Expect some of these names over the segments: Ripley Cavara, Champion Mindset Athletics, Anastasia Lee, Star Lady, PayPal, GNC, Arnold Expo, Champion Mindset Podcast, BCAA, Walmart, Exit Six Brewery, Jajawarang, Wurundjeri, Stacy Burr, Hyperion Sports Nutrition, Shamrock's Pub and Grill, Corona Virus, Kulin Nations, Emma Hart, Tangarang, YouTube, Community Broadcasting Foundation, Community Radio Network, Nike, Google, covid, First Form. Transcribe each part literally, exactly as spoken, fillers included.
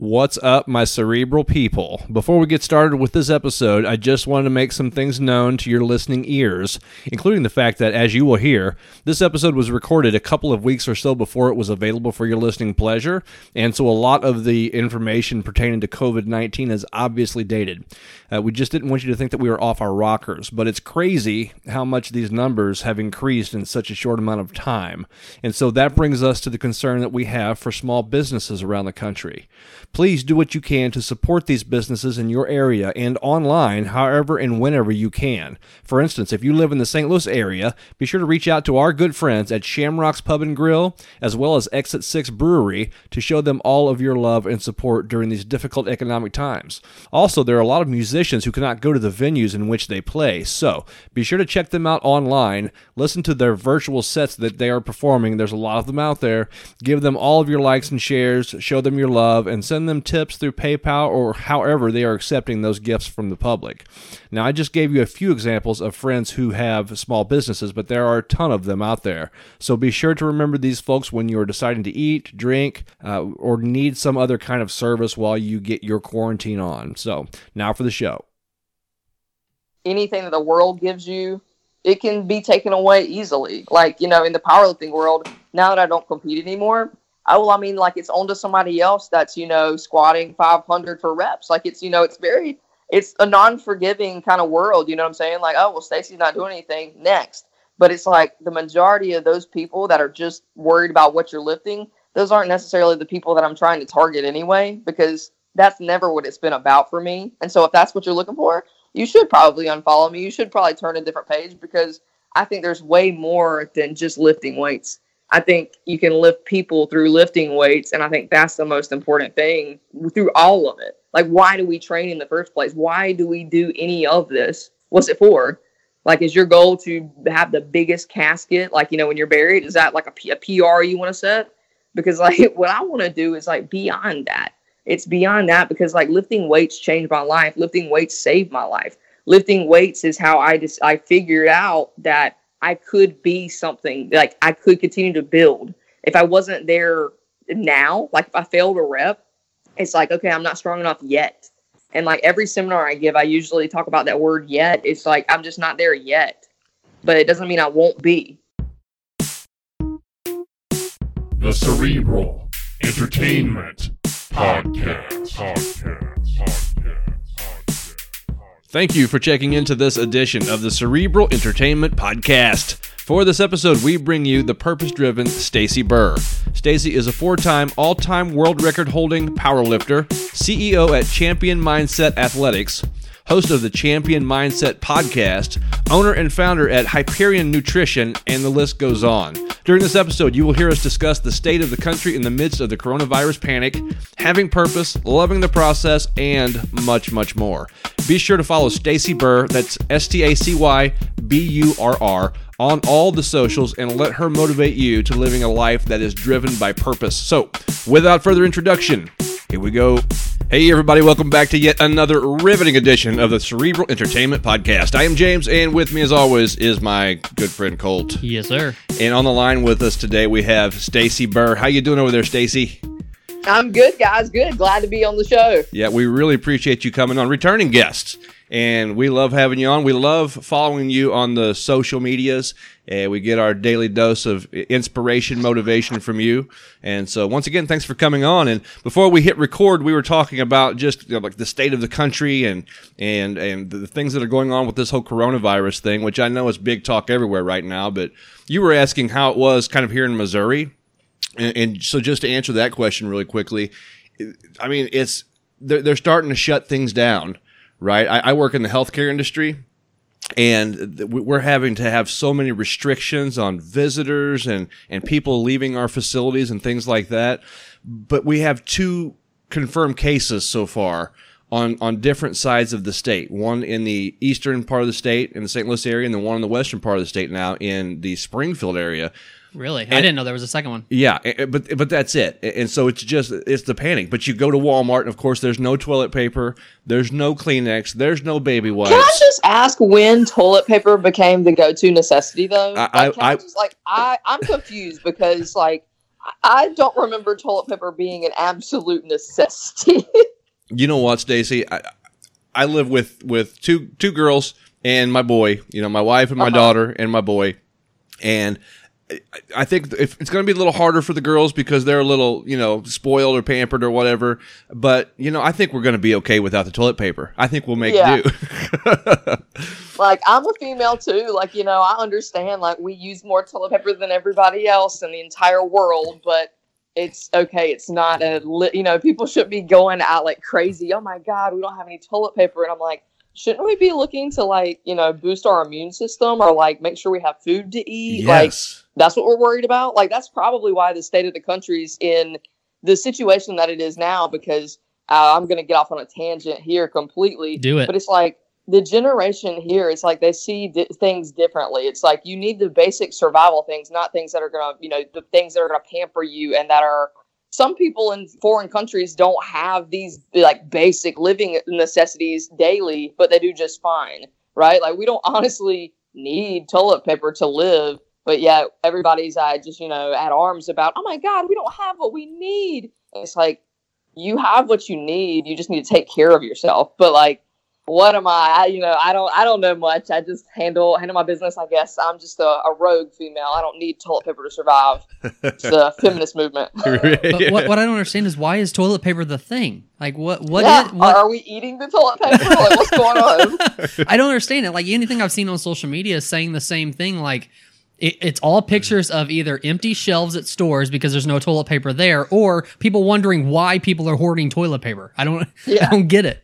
What's up, my cerebral people? Before we get started with this episode, I just wanted to make some things known to your listening ears, including the fact that, as you will hear, this episode was recorded a couple of weeks or so before it was available for your listening pleasure, and so a lot of the information pertaining to covid nineteen is obviously dated. Uh, we just didn't want you to think that we were off our rockers, but it's crazy how much these numbers have increased in such a short amount of time, and so that brings us to the concern that we have for small businesses around the country. Please do what you can to support these businesses in your area and online, however and whenever you can. For instance, if you live in the Saint Louis area, be sure to reach out to our good friends at Shamrock's Pub and Grill, as well as Exit Six Brewery, to show them all of your love and support during these difficult economic times. Also, there are a lot of musicians who cannot go to the venues in which they play, so be sure to check them out online, listen to their virtual sets that they are performing. There's a lot of them out there. Give them all of your likes and shares, show them your love, and send them tips through PayPal or however they are accepting those gifts from the public. Now, I just gave you a few examples of friends who have small businesses, but there are a ton of them out there. So be sure to remember these folks when you're deciding to eat, drink, uh, or need some other kind of service while you get your quarantine on. So now for the show. Anything that the world gives you, it can be taken away easily. Like, you know, in the powerlifting world, now that I don't compete anymore, I will, I mean, like, it's on to somebody else that's, you know, squatting five hundred for reps. Like, it's, you know, it's very, it's a non-forgiving kind of world, you know what I'm saying? Like, oh, well, Stacy's not doing anything, next. But it's like the majority of those people that are just worried about what you're lifting, those aren't necessarily the people that I'm trying to target anyway, because that's never what it's been about for me. And so if that's what you're looking for, you should probably unfollow me. You should probably turn a different page, because I think there's way more than just lifting weights. I think you can lift people through lifting weights, and I think that's the most important thing through all of it. Like, why do we train in the first place? Why do we do any of this? What's it for? Like, is your goal to have the biggest casket, like, you know, when you're buried? Is that, like, a, P- a P R you want to set? Because, like, what I want to do is, like, beyond that. It's beyond that, because, like, lifting weights changed my life. Lifting weights saved my life. Lifting weights is how I just, I figured out that I could be something, like, I could continue to build. If I wasn't there now, like, if I failed a rep, it's like, okay, I'm not strong enough yet. And, like, every seminar I give, I usually talk about that word yet. It's like, I'm just not there yet, but it doesn't mean I won't be. The Cerebral Entertainment Podcast. Podcast. Podcast. Thank you for checking into this edition of the Cerebral Entertainment Podcast. For this episode, we bring you the purpose-driven Stacy Burr. Stacy is a four-time, all-time world record-holding powerlifter, C E O at Champion Mindset Athletics, host of the Champion Mindset Podcast, owner and founder at Hyperion Nutrition, and the list goes on. During this episode, you will hear us discuss the state of the country in the midst of the coronavirus panic, having purpose, loving the process, and much, much more. Be sure to follow Stacy Burr, that's S T A C Y B U R R, on all the socials, and let her motivate you to living a life that is driven by purpose. So, without further introduction, here we go. Hey everybody, welcome back to yet another riveting edition of the Cerebral Entertainment Podcast. I am James, and with me as always is my good friend Colt. Yes, sir. And on the line with us today we have Stacy Burr. How you doing over there, Stacy? I'm good, guys. Good. Glad to be on the show. Yeah, we really appreciate you coming on. Returning guests. And we love having you on. We love following you on the social medias. And we get our daily dose of inspiration, motivation from you. And so once again, thanks for coming on. And before we hit record, we were talking about just, you know, like the state of the country and, and, and the things that are going on with this whole coronavirus thing, which I know is big talk everywhere right now. But you were asking how it was kind of here in Missouri. And, and so just to answer that question really quickly, I mean, it's they're, they're starting to shut things down, right? I, I work in the healthcare industry, and th- we're having to have so many restrictions on visitors and, and people leaving our facilities and things like that. But we have two confirmed cases so far on, on different sides of the state, one in the eastern part of the state in the Saint Louis area, and then one in the western part of the state now in the Springfield area. Really? And I didn't know there was a second one. Yeah, but but that's it. And so it's just, it's the panic. But you go to Walmart, and of course, there's no toilet paper, there's no Kleenex, there's no baby wipes. Can I just ask when toilet paper became the go-to necessity, though? I, like, I, I, I just, like, I, I'm confused because, like, I don't remember toilet paper being an absolute necessity. You know what, Stacy? I I live with, with two two girls and my boy. You know, my wife and my uh-huh. daughter and my boy. And I think if it's going to be a little harder for the girls because they're a little, you know, spoiled or pampered or whatever. But, you know, I think we're going to be okay without the toilet paper. I think we'll make yeah. do. Like, I'm a female too. Like, you know, I understand, like, we use more toilet paper than everybody else in the entire world, but it's okay. It's not a, li- you know, people should be going out like crazy. Oh my God, we don't have any toilet paper. And I'm like, shouldn't we be looking to, like, you know, boost our immune system or, like, make sure we have food to eat? Yes. Like, that's what we're worried about. Like, that's probably why the state of the country's in the situation that it is now, because uh, I'm going to get off on a tangent here completely. Do it. But it's like the generation here, it's like they see di- things differently. It's like you need the basic survival things, not things that are going to, you know, the things that are going to pamper you and that are. Some people in foreign countries don't have these, like, basic living necessities daily, but they do just fine, right? Like, we don't honestly need toilet paper to live, but yeah, everybody's uh, just, you know, at arms about, oh my God, we don't have what we need. And it's like, you have what you need. You just need to take care of yourself. But, like, what am I? I you know, I don't, I don't know much. I just handle handle my business, I guess. I'm just a, a rogue female. I don't need toilet paper to survive. It's a feminist movement. But what, what I don't understand is, why is toilet paper the thing? Like, what? What, yeah. is, what? Are we eating the toilet paper? Like, what's going on? I don't understand it. Like, anything I've seen on social media is saying the same thing. Like, it, it's all pictures of either empty shelves at stores because there's no toilet paper there, or people wondering why people are hoarding toilet paper. I don't. Yeah. I don't get it.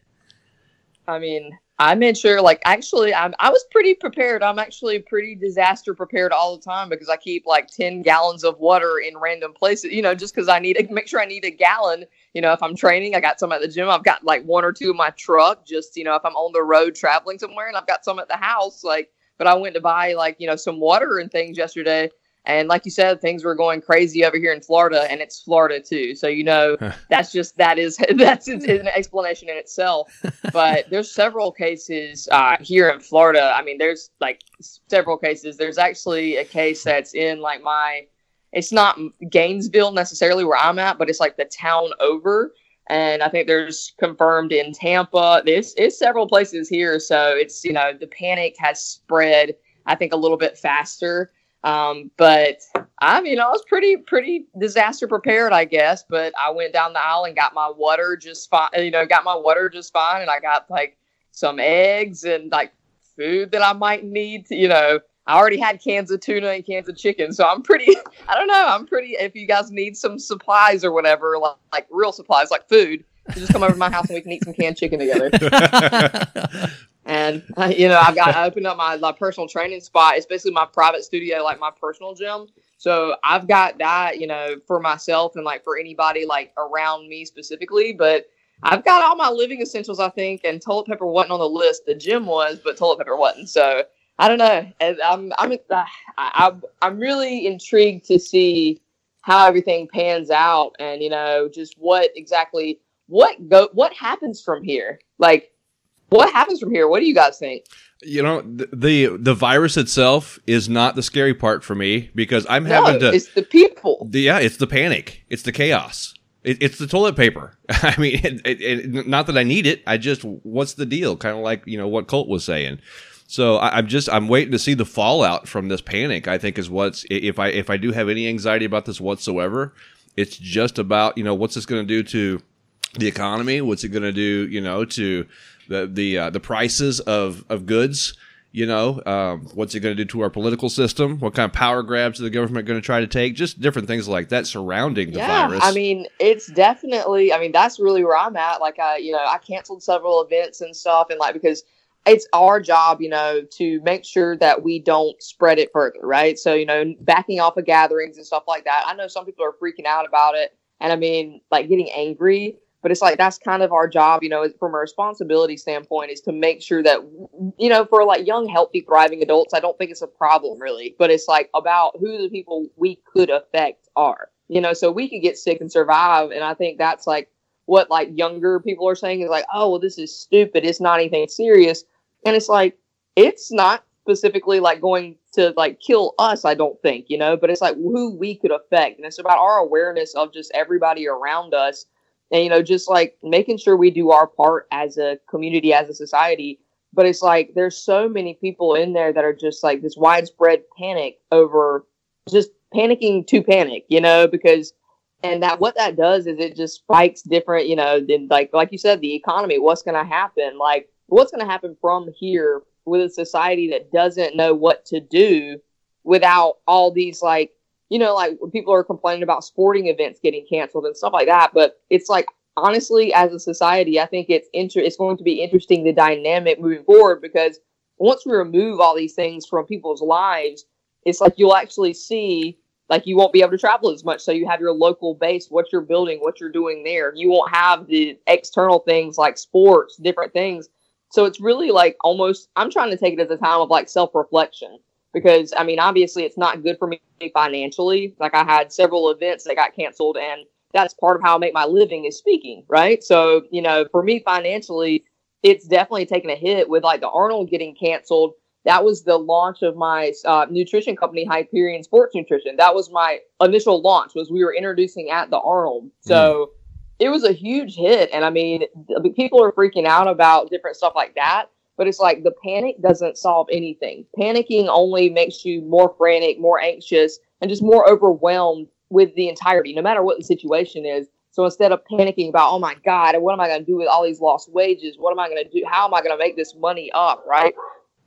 I mean, I made sure, like, actually, I'm, I was pretty prepared. I'm actually pretty disaster prepared all the time because I keep, like, ten gallons of water in random places, you know, just because I need to make sure I need a gallon. You know, if I'm training, I got some at the gym. I've got, like, one or two in my truck just, you know, if I'm on the road traveling somewhere, and I've got some at the house. Like, but I went to buy, like, you know, some water and things yesterday. And like you said, things were going crazy over here in Florida, and it's Florida too. So, you know, that's just, that is, that's an explanation in itself. But there's several cases uh, here in Florida. I mean, there's like several cases. There's actually a case that's in like my, it's not Gainesville necessarily where I'm at, but it's like the town over. And I think there's confirmed in Tampa. There's it's several places here. So it's, you know, the panic has spread, I think, a little bit faster. Um, but I mean, I was pretty, pretty disaster prepared, I guess, but I went down the aisle and got my water just fine, you know, got my water just fine. And I got like some eggs and like food that I might need to, you know, I already had cans of tuna and cans of chicken. So I'm pretty, I don't know. I'm pretty, if you guys need some supplies or whatever, like, like real supplies, like food, just come over to my house and we can eat some canned chicken together. And, you know, I've got I opened up my, my personal training spot. It's basically my private studio, like my personal gym. So I've got that, you know, for myself and like for anybody like around me specifically. But I've got all my living essentials, I think. And toilet paper wasn't on the list. The gym was, but toilet paper wasn't. So I don't know. And I'm I'm I'm I'm really intrigued to see how everything pans out, and, you know, just what exactly what go what happens from here, like. What happens from here? What do you guys think? You know, the the virus itself is not the scary part for me, because I'm no, having to. It's the people. The, yeah, it's the panic. It's the chaos. It, it's the toilet paper. I mean, it, it, it, not that I need it. I just, what's the deal? Kind of like, you know, what Colt was saying. So I, I'm just I'm waiting to see the fallout from this panic. I think is what's if I if I do have any anxiety about this whatsoever, it's just about, you know, what's this going to do to the economy? What's it going to do, you know, to the the uh, the prices of, of goods, you know, um, what's it going to do to our political system? What kind of power grabs are the government going to try to take? Just different things like that surrounding the yeah, virus. I mean, it's definitely, I mean, that's really where I'm at. Like, I, you know, I canceled several events and stuff, and like, because it's our job, you know, to make sure that we don't spread it further, right? So, you know, backing off of gatherings and stuff like that. I know some people are freaking out about it, and I mean, like getting angry. But it's like, that's kind of our job, you know, from a responsibility standpoint, is to make sure that, you know, for like young, healthy, thriving adults, I don't think it's a problem really. But it's like about who the people we could affect are, you know, so we could get sick and survive. And I think that's like what like younger people are saying is like, oh, well, this is stupid. It's not anything serious. And it's like, it's not specifically like going to like kill us, I don't think, you know, but it's like who we could affect. And it's about our awareness of just everybody around us. And, you know, just like making sure we do our part as a community, as a society. But it's like there's so many people in there that are just like this widespread panic over just panicking to panic, you know, because and that what that does is it just spikes different, you know, then like like you said, the economy, what's going to happen, like what's going to happen from here with a society that doesn't know what to do without all these like, you know, like people are complaining about sporting events getting canceled and stuff like that. But it's like, honestly, as a society, I think it's inter- it's going to be interesting, the dynamic moving forward, because once we remove all these things from people's lives, it's like you'll actually see, like you won't be able to travel as much. So you have your local base, what you're building, what you're doing there. You won't have the external things like sports, different things. So it's really like almost, I'm trying to take it as a time of like self-reflection, because I mean, obviously it's not good for me financially. Like I had several events that got canceled, and that's part of how I make my living is speaking, right? So, you know, for me financially, it's definitely taken a hit with like the Arnold getting canceled. That was the launch of my uh, nutrition company, Hyperion Sports Nutrition. That was my initial launch, was we were introducing at the Arnold. So mm. it was a huge hit. And I mean, th- people are freaking out about different stuff like that. But it's like the panic doesn't solve anything. Panicking only makes you more frantic, more anxious, and just more overwhelmed with the entirety, no matter what the situation is. So instead of panicking about, oh my God, what am I going to do with all these lost wages? What am I going to do? How am I going to make this money up? Right.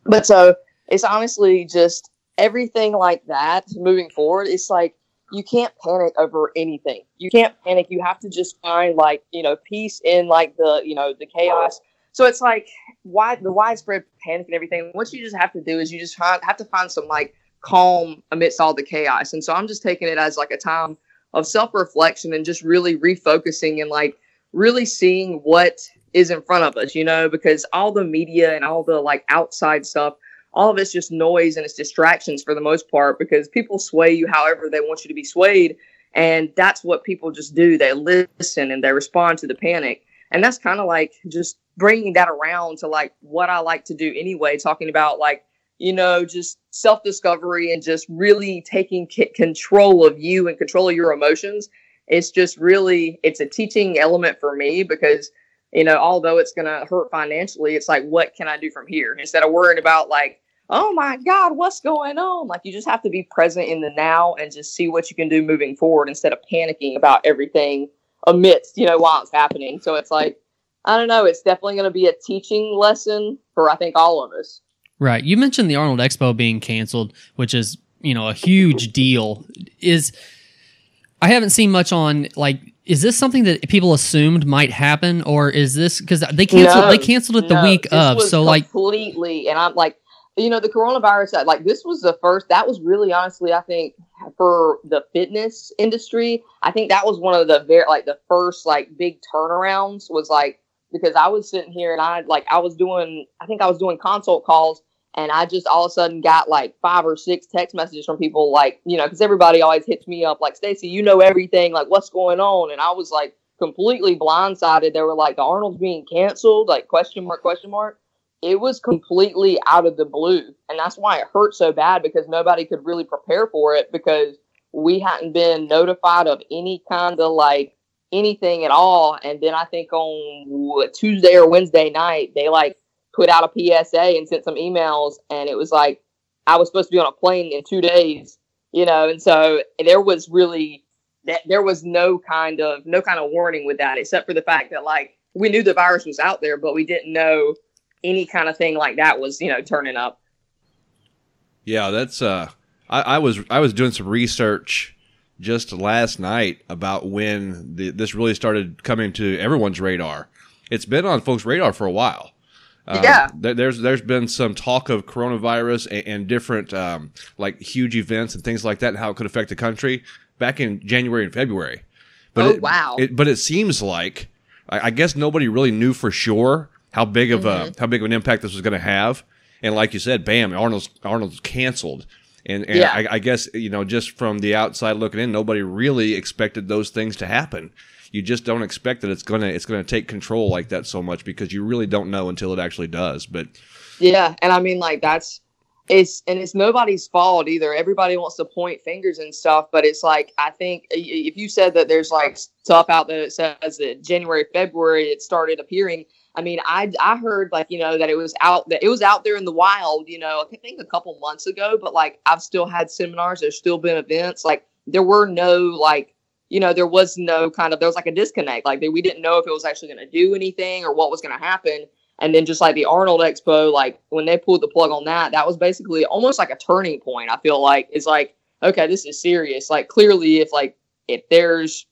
But so it's honestly just everything like that moving forward. It's like you can't panic over anything. You can't panic. You have to just find like, you know, peace in like the, you know, the chaos. So it's like why the widespread panic and everything. What you just have to do is you just find, have to find some like calm amidst all the chaos. And so I'm just taking it as like a time of self-reflection and just really refocusing and like really seeing what is in front of us, you know, because all the media and all the like outside stuff, all of it's just noise and it's distractions for the most part, because people sway you however they want you to be swayed. And that's what people just do. They listen and they respond to the panic. And that's kind of like just bringing that around to like what I like to do anyway, talking about like, you know, just self-discovery and just really taking c- control of you and control of your emotions. It's just really, it's a teaching element for me, because you know, although it's going to hurt financially, it's like, what can I do from here? Instead of worrying about like, oh my God, what's going on? Like, you just have to be present in the now and just see what you can do moving forward instead of panicking about everything amidst, you know, while it's happening. So it's like, I don't know, it's definitely going to be a teaching lesson for, I think, all of us. Right. You mentioned the Arnold Expo being canceled, which is, you know, a huge deal. Is, I haven't seen much on like, is this something that people assumed might happen, or is this because they canceled? No, they canceled it the no, week of, so like completely. And I'm like, you know, the coronavirus. Like this was the first. That was really, honestly, I think for the fitness industry, I think that was one of the very like the first like big turnarounds was like, because I was sitting here and I like I was doing I think I was doing consult calls, and I just all of a sudden got like five or six text messages from people like, you know, because everybody always hits me up like, Stacy, you know everything, like what's going on? And I was like completely blindsided. They were like, the Arnold's being canceled, like question mark, question mark. It was completely out of the blue. And that's why it hurt so bad, because nobody could really prepare for it, because we hadn't been notified of any kind of like anything at all. And then I think on Tuesday or Wednesday night, they like put out a P S A and sent some emails, and it was like, I was supposed to be on a plane in two days, you know, and so there was really, there was no kind of, no kind of warning with that, except for the fact that, like, we knew the virus was out there, but we didn't know any kind of thing like that was, you know, turning up. Yeah, that's, uh, I, I was, I was doing some research just last night about when the, this really started coming to everyone's radar. It's been on folks' radar for a while. Um, yeah, th- there's there's been some talk of coronavirus and, and different um, like huge events and things like that, and how it could affect the country back in January and February. But oh it, wow! It, but it seems like I, I guess nobody really knew for sure how big of mm-hmm. a how big of an impact this was going to have. And like you said, bam, Arnold's Arnold's canceled. And, and yeah. I, I guess, you know, just from the outside looking in, nobody really expected those things to happen. You just don't expect that it's gonna it's gonna take control like that so much, because you really don't know until it actually does. But yeah, and I mean, like that's It's and it's nobody's fault either. Everybody wants to point fingers and stuff, but it's like, I think if you said that there's like stuff out there that says that January, February it started appearing. I mean, I I heard like, you know, that it was out that it was out there in the wild, you know, I think a couple months ago, but like I've still had seminars, there's still been events, like there were no like, you know, there was no kind of there was like a disconnect, like we didn't know if it was actually going to do anything or what was going to happen. And then just like the Arnold Expo, like when they pulled the plug on that, that was basically almost like a turning point. I feel like it's like, okay, this is serious. Like clearly if like, if there's,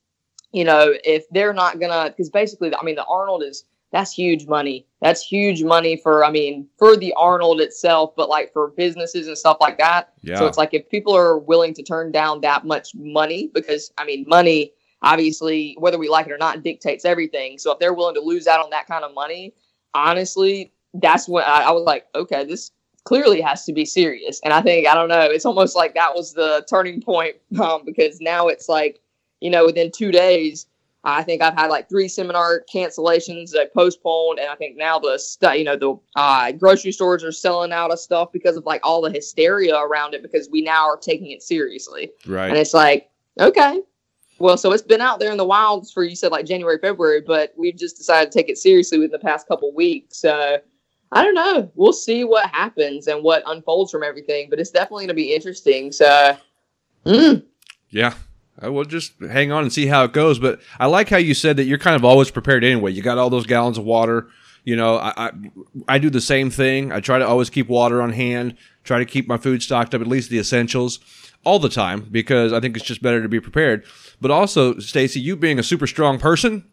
you know, if they're not gonna, because basically, I mean, the Arnold is, that's huge money. That's huge money for, I mean, for the Arnold itself, but like for businesses and stuff like that. Yeah. So it's like, if people are willing to turn down that much money, because I mean, money, obviously, whether we like it or not, dictates everything. So if they're willing to lose out on that kind of money, honestly, that's when I, I was like, okay, this clearly has to be serious. And I think, I don't know, it's almost like that was the turning point, um, because now it's like, you know, within two days, I think I've had like three seminar cancellations that I postponed. And I think now the stu- you know, the uh, grocery stores are selling out of stuff because of like all the hysteria around it, because we now are taking it seriously. Right. And it's like, okay. Well, so it's been out there in the wilds for, you said, like January, February, but we've just decided to take it seriously within the past couple weeks. So I don't know. We'll see what happens and what unfolds from everything, but it's definitely going to be interesting. So, mm. yeah, I will just hang on and see how it goes. But I like how you said that you're kind of always prepared anyway. You got all those gallons of water. You know, I, I I do the same thing. I try to always keep water on hand, try to keep my food stocked up, at least the essentials, all the time, because I think it's just better to be prepared. But also, Stacy, you being a super strong person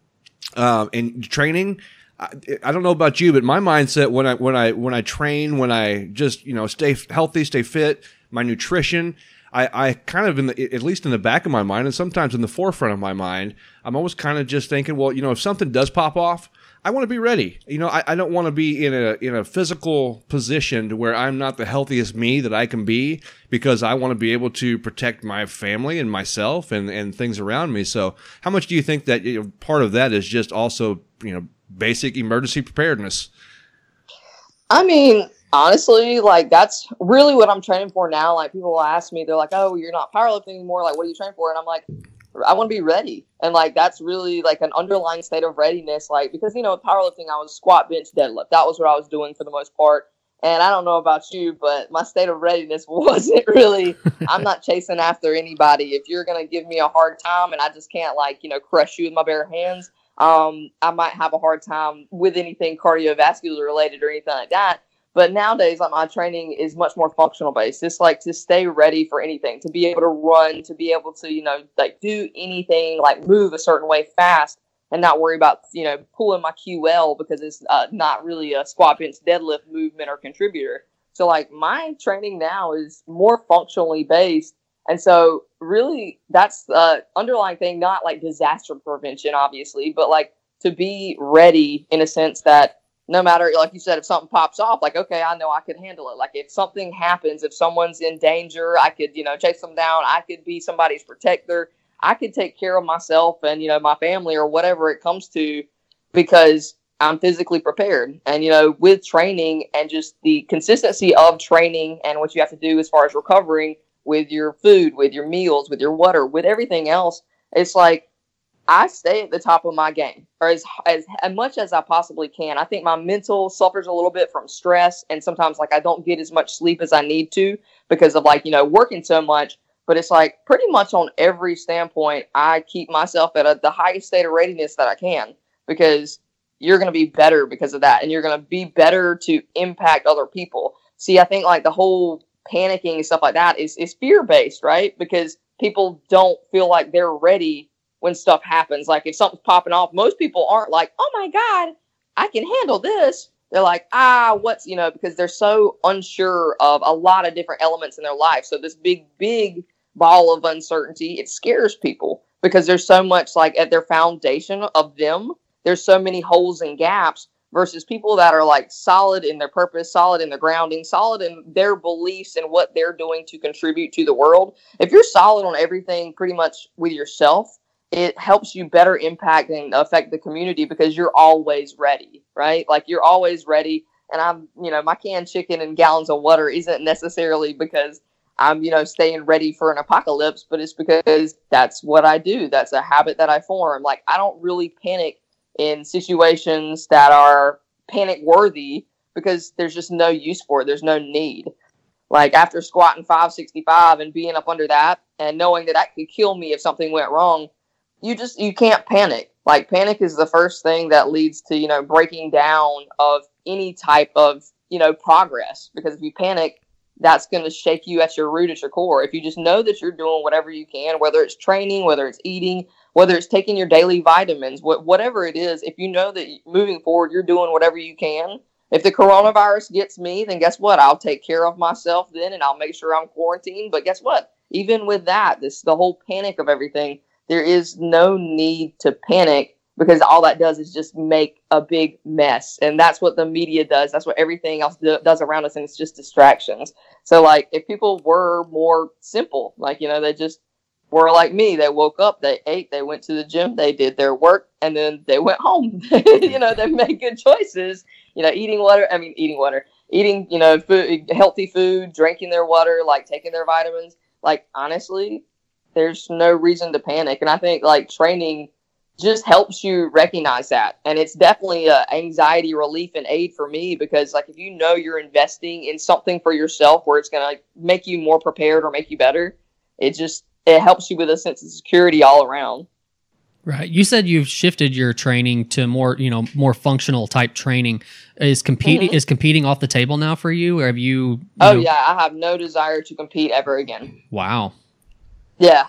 um, and training, I, I don't know about you, but my mindset when I when I when I train, when I just, you know, stay healthy, stay fit, my nutrition, I, I kind of in the, at least in the back of my mind, and sometimes in the forefront of my mind, I'm always kind of just thinking, well, you know, if something does pop off, I want to be ready. You know, I, I don't want to be in a in a physical position to where I'm not the healthiest me that I can be, because I want to be able to protect my family and myself and, and things around me. So how much do you think that, you know, part of that is just also, you know, basic emergency preparedness? I mean, honestly, like that's really what I'm training for now. Like people will ask me, they're like, oh, you're not powerlifting anymore. Like, what are you training for? And I'm like, I want to be ready. And like, that's really like an underlying state of readiness. Like, because, you know, with powerlifting, I was squat, bench, deadlift. That was what I was doing for the most part. And I don't know about you, but my state of readiness wasn't really, I'm not chasing after anybody. If you're going to give me a hard time and I just can't like, you know, crush you with my bare hands, um, I might have a hard time with anything cardiovascular related or anything like that. But nowadays, like my training is much more functional based. It's like to stay ready for anything, to be able to run, to be able to, you know, like do anything, like move a certain way fast and not worry about, you know, pulling my Q L because it's uh, not really a squat, bench, deadlift movement or contributor. So like my training now is more functionally based. And so really that's the underlying thing, not like disaster prevention, obviously, but like to be ready in a sense that, no matter, like you said, if something pops off, like, okay, I know I could handle it. Like if something happens, if someone's in danger, I could, you know, chase them down. I could be somebody's protector. I could take care of myself and, you know, my family or whatever it comes to, because I'm physically prepared. And, you know, with training and just the consistency of training and what you have to do as far as recovering with your food, with your meals, with your water, with everything else, it's like, I stay at the top of my game, or as, as as much as I possibly can. I think my mental suffers a little bit from stress, and sometimes like I don't get as much sleep as I need to because of like, you know, working so much. But it's like pretty much on every standpoint, I keep myself at a, the highest state of readiness that I can, because you're going to be better because of that, and you're going to be better to impact other people. See, I think like the whole panicking and stuff like that is is fear based, right? Because people don't feel like they're ready when stuff happens. Like if something's popping off, most people aren't like, oh my God, I can handle this. They're like, ah, what's, you know, because they're so unsure of a lot of different elements in their life. So this big, big ball of uncertainty, it scares people because there's so much like at their foundation of them. There's so many holes and gaps versus people that are like solid in their purpose, solid in their grounding, solid in their beliefs and what they're doing to contribute to the world. If you're solid on everything pretty much with yourself, it helps you better impact and affect the community because you're always ready, right? Like you're always ready. and I'm, you know, my canned chicken and gallons of water isn't necessarily because I'm, you know, staying ready for an apocalypse, but it's because that's what I do. That's a habit that I form. Like, I don't really panic in situations that are panic worthy because there's just no use for it. There's no need. Like, after squatting five sixty-five and being up under that and knowing that that could kill me if something went wrong, you just, you can't panic. Like, panic is the first thing that leads to, you know, breaking down of any type of, you know, progress. Because if you panic, that's going to shake you at your root, at your core. If you just know that you're doing whatever you can, whether it's training, whether it's eating, whether it's taking your daily vitamins, wh- whatever it is, if you know that moving forward, you're doing whatever you can. If the coronavirus gets me, then guess what? I'll take care of myself then, and I'll make sure I'm quarantined. But guess what? Even with that, this the whole panic of everything, there is no need to panic, because all that does is just make a big mess. And that's what the media does. That's what everything else do, does around us. And it's just distractions. So, like, if people were more simple, like, you know, they just were like me. They woke up, they ate, they went to the gym, they did their work, and then they went home. You know, they made good choices. You know, eating water, I mean, eating water, eating, you know, food, healthy food, drinking their water, like, taking their vitamins. Like, honestly, there's no reason to panic. And I think, like, training just helps you recognize that. And it's definitely a anxiety relief and aid for me, because, like, if you know you're investing in something for yourself where it's going to, like, make you more prepared or make you better, it just, it helps you with a sense of security all around. Right. You said you've shifted your training to more, you know, more functional type training. Is competing, mm-hmm. is competing off the table now for you? Or have you, you Oh know- yeah. I have no desire to compete ever again. Wow. Yeah.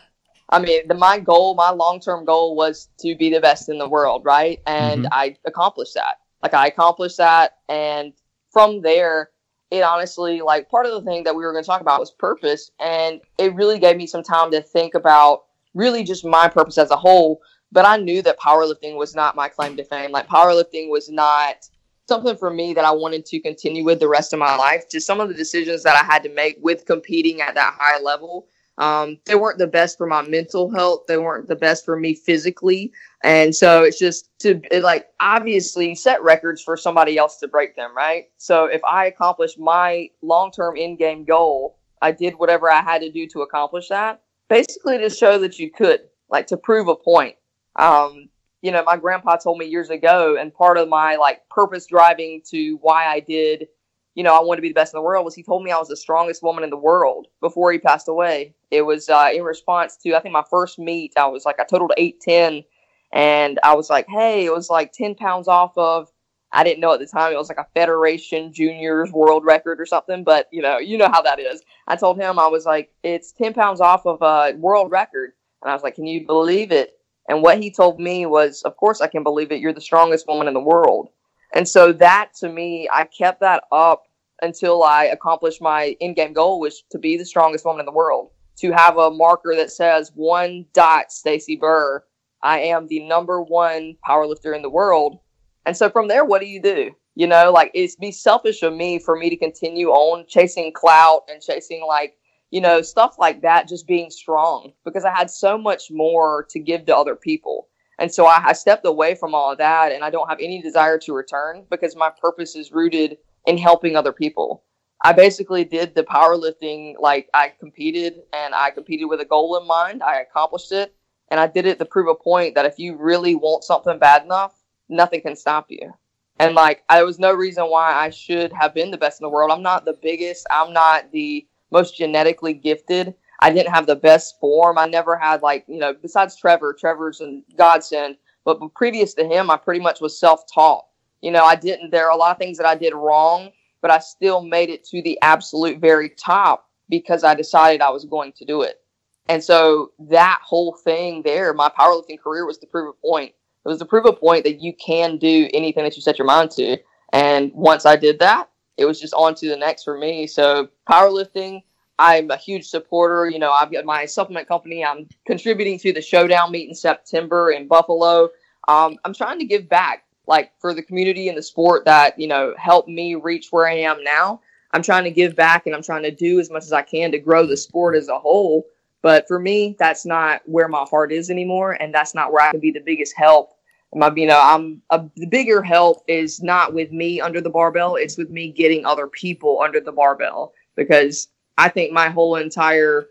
I mean, the, my goal, my long-term goal was to be the best in the world, right? And mm-hmm. I accomplished that. Like, I accomplished that. And from there, it honestly, like, part of the thing that we were going to talk about was purpose. And it really gave me some time to think about really just my purpose as a whole. But I knew that powerlifting was not my claim to fame. Like, powerlifting was not something for me that I wanted to continue with the rest of my life. Just some of the decisions that I had to make with competing at that high level, Um, they weren't the best for my mental health. They weren't the best for me physically. And so it's just to it like, obviously set records for somebody else to break them. Right. So if I accomplished my long-term end game goal, I did whatever I had to do to accomplish that, basically to show that you could, like, to prove a point. Um, you know, my grandpa told me years ago, and part of my, like, purpose driving to why I did, you know, I wanted to be the best in the world, was he told me I was the strongest woman in the world before he passed away. It was uh, in response to, I think, my first meet. I was like, I totaled eight ten, and I was like, hey, it was like ten pounds off of, I didn't know at the time, it was like a Federation Juniors world record or something, but you know, you know how that is. I told him, I was like, it's ten pounds off of a world record. And I was like, can you believe it? And what he told me was, of course I can believe it. You're the strongest woman in the world. And so that, to me, I kept that up until I accomplished my end game goal, which to be the strongest woman in the world, to have a marker that says one dot Stacy Burr, I am the number one powerlifter in the world. And so from there, what do you do? You know, like, it's be selfish of me for me to continue on chasing clout and chasing, like, you know, stuff like that, just being strong, because I had so much more to give to other people. And so I, I stepped away from all of that, and I don't have any desire to return, because my purpose is rooted in helping other people. I basically did the powerlifting, like, I competed, and I competed with a goal in mind. I accomplished it, and I did it to prove a point that if you really want something bad enough, nothing can stop you. And, like, there was no reason why I should have been the best in the world. I'm not the biggest. I'm not the most genetically gifted. I didn't have the best form. I never had, like, you know, besides Trevor, Trevor's a godsend, but previous to him, I pretty much was self-taught. You know, I didn't, there are a lot of things that I did wrong, but I still made it to the absolute very top because I decided I was going to do it. And so that whole thing there, my powerlifting career, was to prove a point. It was to prove a point that you can do anything that you set your mind to. And once I did that, it was just on to the next for me. So powerlifting, I'm a huge supporter. You know, I've got my supplement company. I'm contributing to the Showdown meet in September in Buffalo. Um, I'm trying to give back, like, for the community and the sport that, you know, helped me reach where I am now. I'm trying to give back, and I'm trying to do as much as I can to grow the sport as a whole. But for me, that's not where my heart is anymore. And that's not where I can be the biggest help my, you know, I'm a, the bigger help is not with me under the barbell. It's with me getting other people under the barbell, because I think my whole entire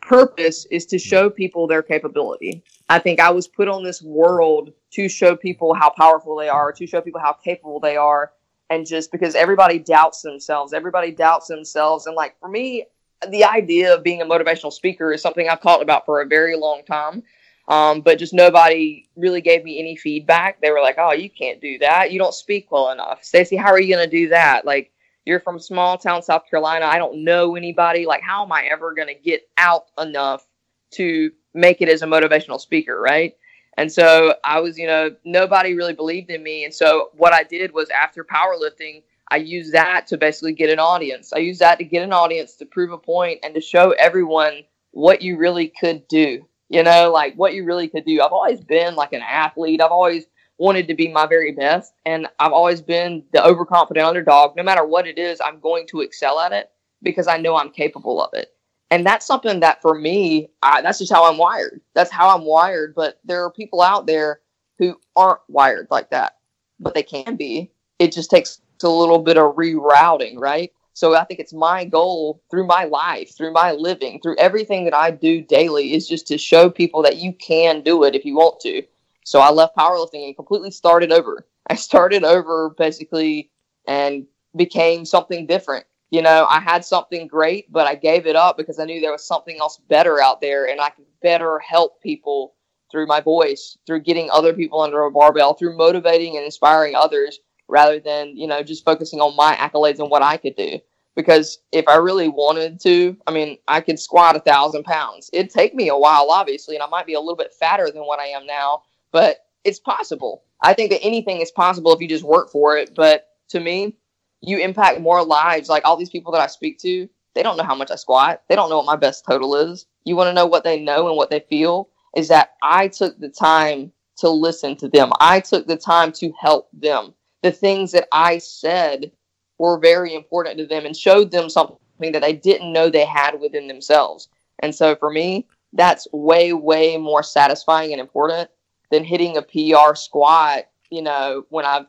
purpose is to show people their capability. I think I was put on this world to show people how powerful they are, to show people how capable they are. And just because everybody doubts themselves, everybody doubts themselves. And like, for me, the idea of being a motivational speaker is something I've talked about for a very long time. Um, but just nobody really gave me any feedback. They were like, oh, you can't do that. You don't speak well enough. Stacy, how are you going to do that? Like, you're from small town, South Carolina. I don't know anybody. Like, how am I ever going to get out enough to make it as a motivational speaker? Right. And so I was, you know, nobody really believed in me. And so what I did was, after powerlifting, I used that to basically get an audience. I used that to get an audience to prove a point and to show everyone what you really could do. You know, like what you really could do. I've always been like an athlete. I've always wanted to be my very best. And I've always been the overconfident underdog. No matter what it is, I'm going to excel at it because I know I'm capable of it. And that's something that for me, I, that's just how I'm wired. That's how I'm wired. But there are people out there who aren't wired like that, but they can be. It just takes a little bit of rerouting, right? So I think it's my goal through my life, through my living, through everything that I do daily, is just to show people that you can do it if you want to. So I left powerlifting and completely started over. I started over basically and became something different. You know, I had something great, but I gave it up because I knew there was something else better out there, and I could better help people through my voice, through getting other people under a barbell, through motivating and inspiring others, rather than, you know, just focusing on my accolades and what I could do. Because if I really wanted to, I mean, I could squat a thousand pounds. It'd take me a while, obviously, and I might be a little bit fatter than what I am now, but it's possible. I think that anything is possible if you just work for it. But to me, you impact more lives. Like all these people that I speak to, they don't know how much I squat. They don't know what my best total is. You want to know what they know and what they feel is that I took the time to listen to them. I took the time to help them. The things that I said were very important to them and showed them something that they didn't know they had within themselves. And so for me, that's way, way more satisfying and important than hitting a P R squat, you know, when I've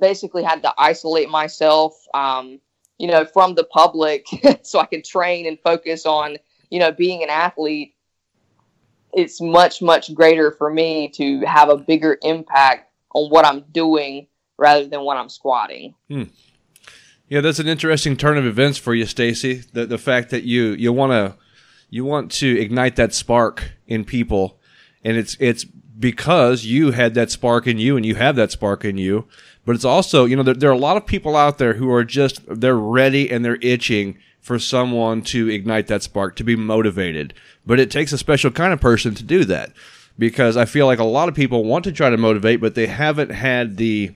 basically had to isolate myself, um, you know, from the public so I could train and focus on, you know, being an athlete. It's much, much greater for me to have a bigger impact on what I'm doing rather than when I'm squatting. Hmm. Yeah, that's an interesting turn of events for you, Stacy. The the fact that you you want to you want to ignite that spark in people, and it's it's because you had that spark in you, and you have that spark in you. But it's also, you know, there, there are a lot of people out there who are just, they're ready and they're itching for someone to ignite that spark, to be motivated. But it takes a special kind of person to do that, because I feel like a lot of people want to try to motivate, but they haven't had the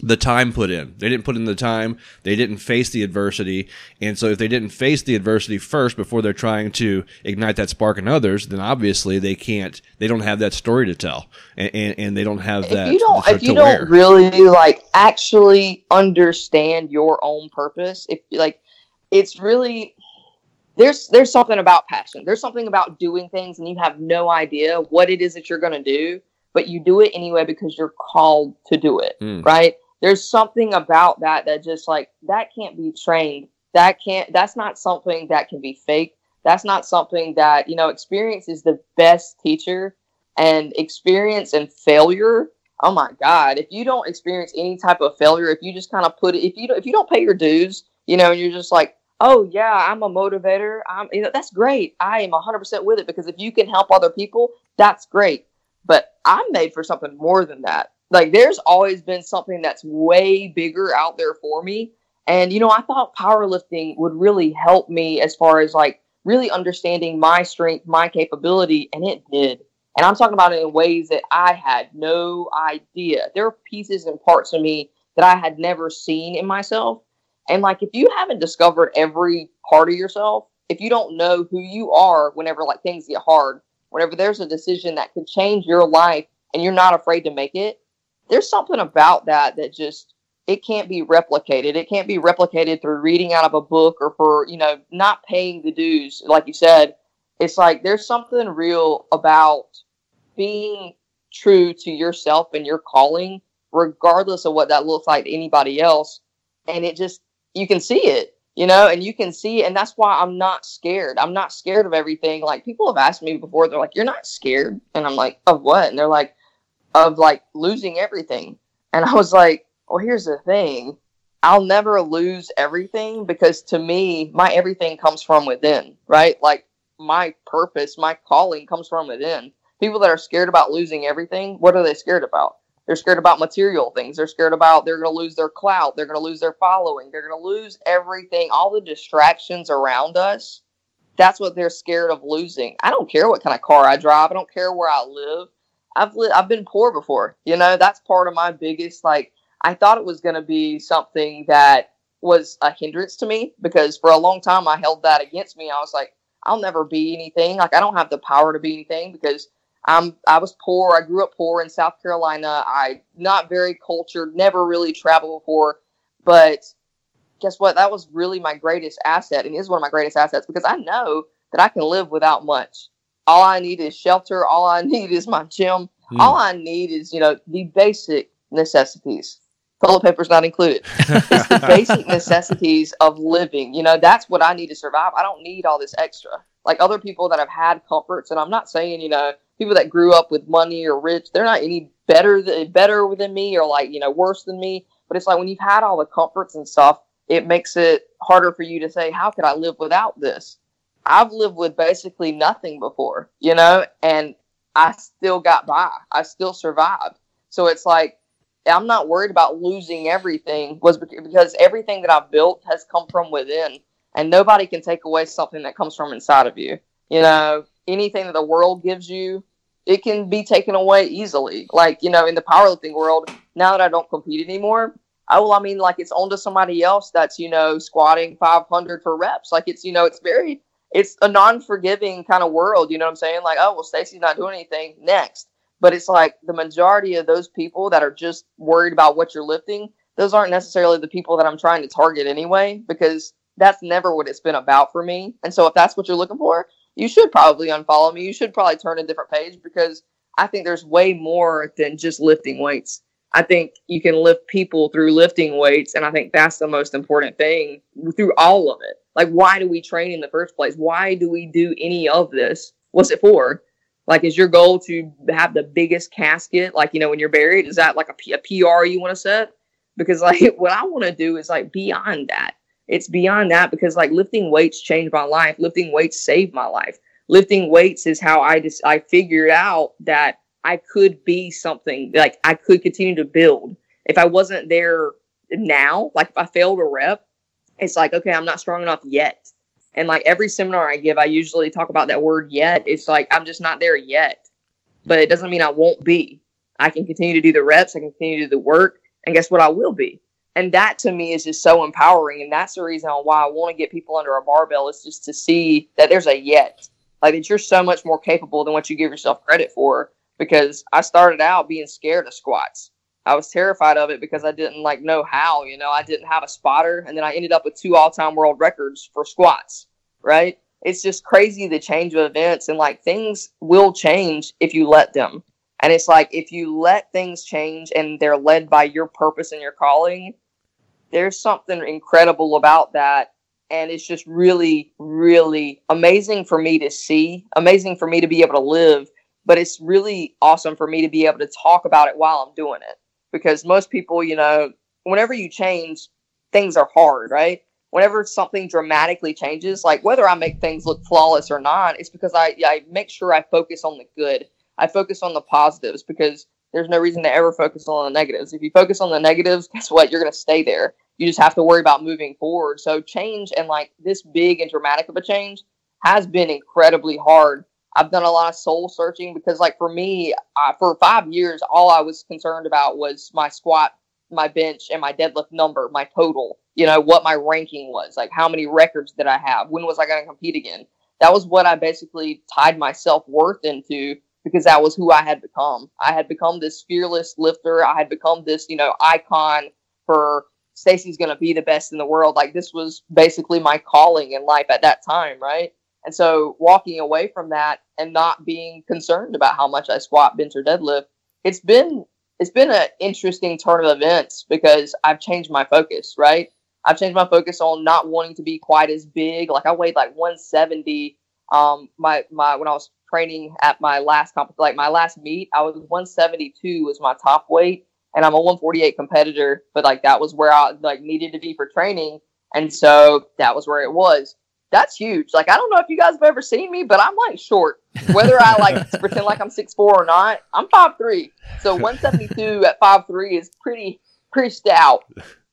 the time put in. They didn't put in the time. They didn't face the adversity. And so if they didn't face the adversity first before they're trying to ignite that spark in others, then obviously they can't, they don't have that story to tell, and, and, and they don't have that. If you don't, if you don't really like actually understand your own purpose, if like, it's really, there's, there's something about passion. There's something about doing things and you have no idea what it is that you're going to do, but you do it anyway because you're called to do it. Mm. Right. There's something about that that just like, that can't be trained. That can't, that's not something that can be faked. That's not something that, you know, experience is the best teacher, and experience and failure. Oh my God. If you don't experience any type of failure, if you just kind of put it, if you don't, if you don't pay your dues, you know, and you're just like, oh yeah, I'm a motivator. I'm, you know, that's great. I am a hundred percent with it, because if you can help other people, that's great. But I'm made for something more than that. Like, there's always been something that's way bigger out there for me. And, you know, I thought powerlifting would really help me as far as like really understanding my strength, my capability. And it did. And I'm talking about it in ways that I had no idea. There are pieces and parts of me that I had never seen in myself. And like, if you haven't discovered every part of yourself, if you don't know who you are, whenever like things get hard, whenever there's a decision that could change your life and you're not afraid to make it, there's something about that that just, it can't be replicated. It can't be replicated through reading out of a book or for, you know, not paying the dues. Like you said, it's like, there's something real about being true to yourself and your calling, regardless of what that looks like to anybody else. And it just, you can see it, you know, and you can see it. And that's why I'm not scared. I'm not scared of everything. Like, people have asked me before, they're like, "You're not scared?" And I'm like, "Of what?" And they're like, "Of like losing everything." And I was like, well, here's the thing. I'll never lose everything, because to me, my everything comes from within, right? Like, my purpose, my calling comes from within. People that are scared about losing everything, what are they scared about? They're scared about material things. They're scared about they're going to lose their clout. They're going to lose their following. They're going to lose everything, all the distractions around us. That's what they're scared of losing. I don't care what kind of car I drive. I don't care where I live. I've li- I've been poor before. You know, that's part of my biggest, like, I thought it was going to be something that was a hindrance to me, because for a long time I held that against me. I was like, I'll never be anything. Like, I don't have the power to be anything, because I'm, I was poor. I grew up poor in South Carolina. I not very cultured, never really traveled before. But guess what? That was really my greatest asset, and is one of my greatest assets, because I know that I can live without much. All I need is shelter. All I need is my gym. Mm. All I need is, you know, the basic necessities. Toilet paper's not included. It's the basic necessities of living. You know, that's what I need to survive. I don't need all this extra. Like, other people that have had comforts, and I'm not saying, you know, people that grew up with money or rich, they're not any better than, better than me, or like, you know, worse than me. But it's like, when you've had all the comforts and stuff, it makes it harder for you to say, how could I live without this? I've lived with basically nothing before, you know, and I still got by. I still survived. So it's like, I'm not worried about losing everything, was because everything that I've built has come from within, and nobody can take away something that comes from inside of you. You know, anything that the world gives you, it can be taken away easily. Like, you know, in the powerlifting world, now that I don't compete anymore, oh, well, I mean, like, it's onto somebody else that's, you know, squatting five hundred for reps. Like, it's, you know, it's very, it's a non-forgiving kind of world. You know what I'm saying? Like, oh, well, Stacy's not doing anything, next. But it's like, the majority of those people that are just worried about what you're lifting, those aren't necessarily the people that I'm trying to target anyway, because that's never what it's been about for me. And so if that's what you're looking for, you should probably unfollow me. You should probably turn a different page, because I think there's way more than just lifting weights. I think you can lift people through lifting weights. And I think that's the most important thing through all of it. Like, why do we train in the first place? Why do we do any of this? What's it for? Like, is your goal to have the biggest casket, like, you know, when you're buried? Is that like a, P- a P R you want to set? Because, like, what I want to do is, like, beyond that. It's beyond that, because, like, lifting weights changed my life. Lifting weights saved my life. Lifting weights is how I just, I figured out that I could be something, like, I could continue to build. If I wasn't there now, like, if I failed a rep, it's like, okay, I'm not strong enough yet. And, like, every seminar I give, I usually talk about that word yet. It's like, I'm just not there yet. But it doesn't mean I won't be. I can continue to do the reps. I can continue to do the work. And guess what? I will be. And that, to me, is just so empowering. And that's the reason why I want to get people under a barbell, is just to see that there's a yet. Like, that you're so much more capable than what you give yourself credit for. Because I started out being scared of squats. I was terrified of it because I didn't, like, know how. You know, I didn't have a spotter. And then I ended up with two all-time world records for squats. Right? It's just crazy, the change of events, and, like, things will change if you let them. And it's like, if you let things change and they're led by your purpose and your calling, there's something incredible about that. And it's just really, really amazing for me to see, amazing for me to be able to live, but it's really awesome for me to be able to talk about it while I'm doing it. Because most people, you know, whenever you change, things are hard, right? Whenever something dramatically changes, like, whether I make things look flawless or not, it's because I, I make sure I focus on the good. I focus on the positives, because there's no reason to ever focus on the negatives. If you focus on the negatives, guess what? You're going to stay there. You just have to worry about moving forward. So change, and, like, this big and dramatic of a change has been incredibly hard. I've done a lot of soul searching, because, like, for me, I, for five years, all I was concerned about was my squat, my bench, and my deadlift number, my total. You know, what my ranking was, like, how many records did I have? When was I going to compete again? That was what I basically tied my self-worth into, because that was who I had become. I had become this fearless lifter. I had become this, you know, icon for Stacy's going to be the best in the world. Like, this was basically my calling in life at that time, right? And so walking away from that and not being concerned about how much I squat, bench, or deadlift it's been it's been an interesting turn of events because I've changed my focus, right? I've changed my focus on not wanting to be quite as big. Like I weighed like one seventy. Um, my my when I was training at my last comp, like my last meet, I was one seventy-two was my top weight, and I'm a one forty-eight competitor. But like that was where I like needed to be for training, and so that was where it was. That's huge. Like I don't know if you guys have ever seen me, but I'm like short. Whether I like pretend like I'm six four or not, I'm five three. So one seventy-two at five three is pretty pretty stout.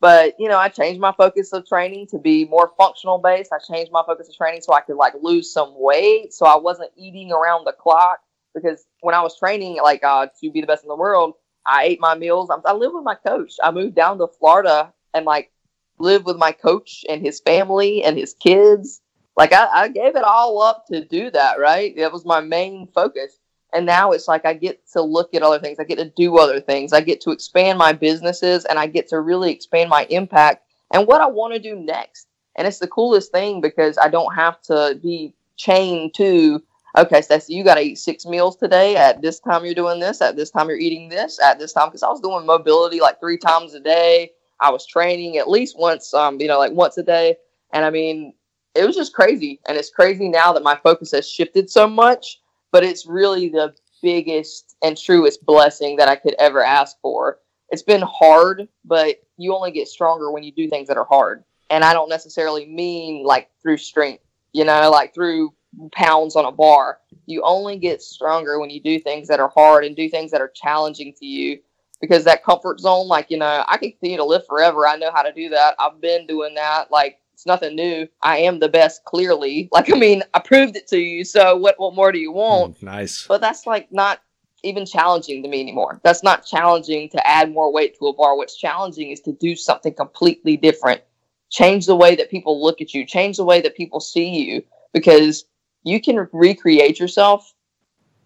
But, you know, I changed my focus of training to be more functional based. I changed my focus of training so I could, like, lose some weight. So I wasn't eating around the clock because when I was training, like, uh, to be the best in the world, I ate my meals. I, I lived with my coach. I moved down to Florida and, like, lived with my coach and his family and his kids. Like, I, I gave it all up to do that, right? That was my main focus. And now it's like I get to look at other things. I get to do other things. I get to expand my businesses, and I get to really expand my impact and what I want to do next. And it's the coolest thing because I don't have to be chained to, okay, Stacy, you got to eat six meals today. At this time, you're doing this. At this time, you're eating this. At this time, because I was doing mobility like three times a day. I was training at least once, um, you know, like once a day. And, I mean, it was just crazy. And it's crazy now that my focus has shifted so much. But it's really the biggest and truest blessing that I could ever ask for. It's been hard, but you only get stronger when you do things that are hard. And I don't necessarily mean like through strength, you know, like through pounds on a bar. You only get stronger when you do things that are hard and do things that are challenging to you. Because that comfort zone, like, you know, I can continue to live forever. I know how to do that. I've been doing that. Like, it's nothing new. I am the best, clearly. Like, I mean, I proved it to you. So what, what more do you want? Mm, nice. But that's like not even challenging to me anymore. That's not challenging to add more weight to a bar. What's challenging is to do something completely different. Change the way that people look at you. Change the way that people see you, because you can recreate yourself.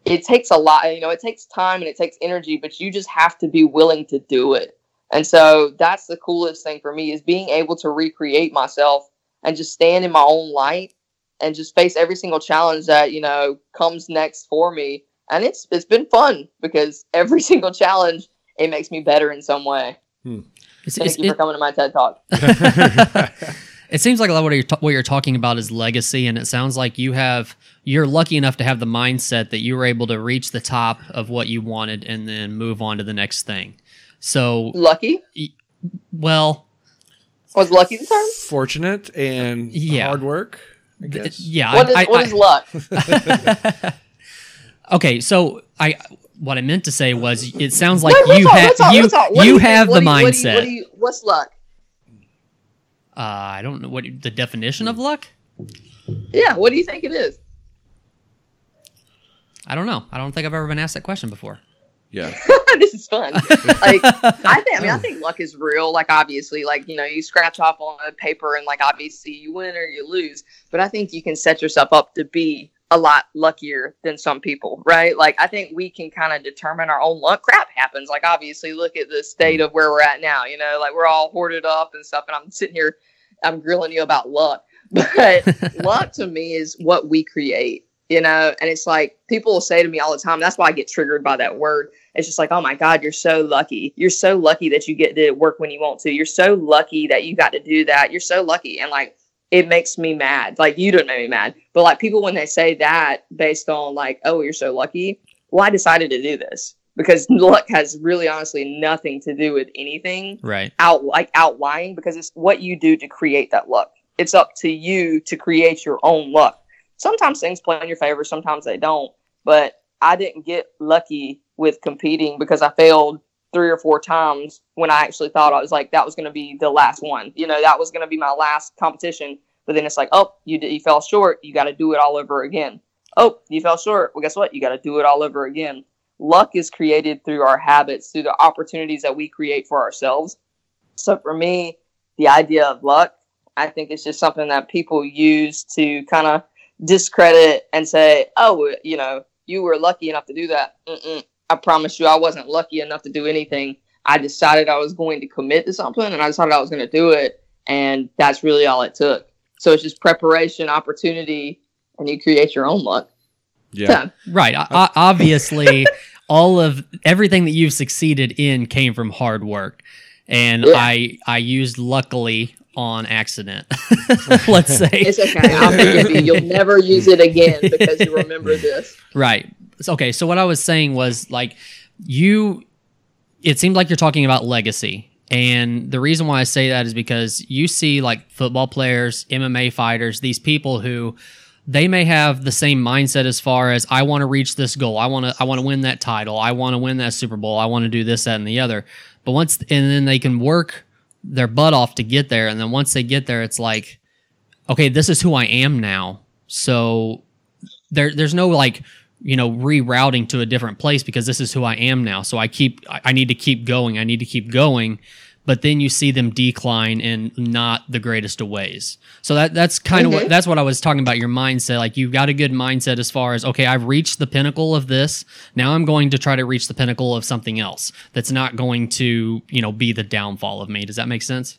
It takes a lot, you know, it takes time and it takes energy, but you just have to be willing to do it. And so that's the coolest thing for me, is being able to recreate myself and just stand in my own light and just face every single challenge that, you know, comes next for me. And it's it's been fun because every single challenge, it makes me better in some way. Hmm. It's, Thank it's, you for it, coming to my TED Talk. It seems like a lot of what you're, t- what you're talking about is legacy, and it sounds like you have, you're lucky enough to have the mindset that you were able to reach the top of what you wanted and then move on to the next thing. So lucky? Well, was lucky the term? Fortunate and yeah. hard work, I guess. Th- yeah. What is, I, what I, is luck? Okay, so I what I meant to say was, it sounds like Wait, you, ha- all, all, you, you, you, you have you, the mindset. What do you, what do you, what's luck? Uh, I don't know what the definition of luck. Yeah, what do you think it is? I don't know. I don't think I've ever been asked that question before. Yeah. This is fun. Like, I think, I mean, I think luck is real. Like, obviously, like, you know, you scratch off on a paper and, like, obviously you win or you lose, but I think you can set yourself up to be a lot luckier than some people, right? Like, I think we can kind of determine our own luck. Crap happens. Like, obviously, look at the state of where we're at now, you know, like we're all hoarded up and stuff. And I'm sitting here, I'm grilling you about luck, but luck to me is what we create. You know, and it's like people will say to me all the time, that's why I get triggered by that word. It's just like, oh my God, you're so lucky. You're so lucky that you get to work when you want to. You're so lucky that you got to do that. You're so lucky. And like, it makes me mad. Like, you don't make me mad. But like, people, when they say that based on like, oh, you're so lucky. Well, I decided to do this because luck has really honestly nothing to do with anything. Right. Out like outlying, because it's what you do to create that luck. It's up to you to create your own luck. Sometimes things play in your favor, sometimes they don't. But I didn't get lucky with competing because I failed three or four times when I actually thought I was like, that was going to be the last one. You know, that was going to be my last competition. But then it's like, oh, you you fell short. You got to do it all over again. Oh, you fell short. Well, guess what? You got to do it all over again. Luck is created through our habits, through the opportunities that we create for ourselves. So for me, the idea of luck, I think it's just something that people use to kind of discredit and say, oh, you know, you were lucky enough to do that. Mm-mm. I promise you, I wasn't lucky enough to do anything. I decided I was going to commit to something, and I decided I was going to do it. And that's really all it took. So it's just preparation, opportunity, and you create your own luck. Yeah. So. Right. I, I, obviously, all of everything that you've succeeded in came from hard work. And yeah. I I used luckily on accident. Let's say it's okay. I'll forgive you. You'll never use it again because you remember this. Right. Okay. So what I was saying was, like, you, it seemed like you're talking about legacy. And the reason why I say that is because you see, like, football players, M M A fighters, these people who they may have the same mindset as far as, I want to reach this goal. I want to, I want to win that title. I want to win that Super Bowl. I want to do this, that, and the other. But once, and then they can work their butt off to get there. And then once they get there, it's like, okay, this is who I am now. So there, there's no, like, you know, rerouting to a different place because this is who I am now. So I keep, I need to keep going. I need to keep going. But then you see them decline in not the greatest of ways. So that, that's kind of mm-hmm. what, that's what I was talking about, your mindset. Like, you've got a good mindset as far as, okay, I've reached the pinnacle of this. Now I'm going to try to reach the pinnacle of something else that's not going to, you know, be the downfall of me. Does that make sense?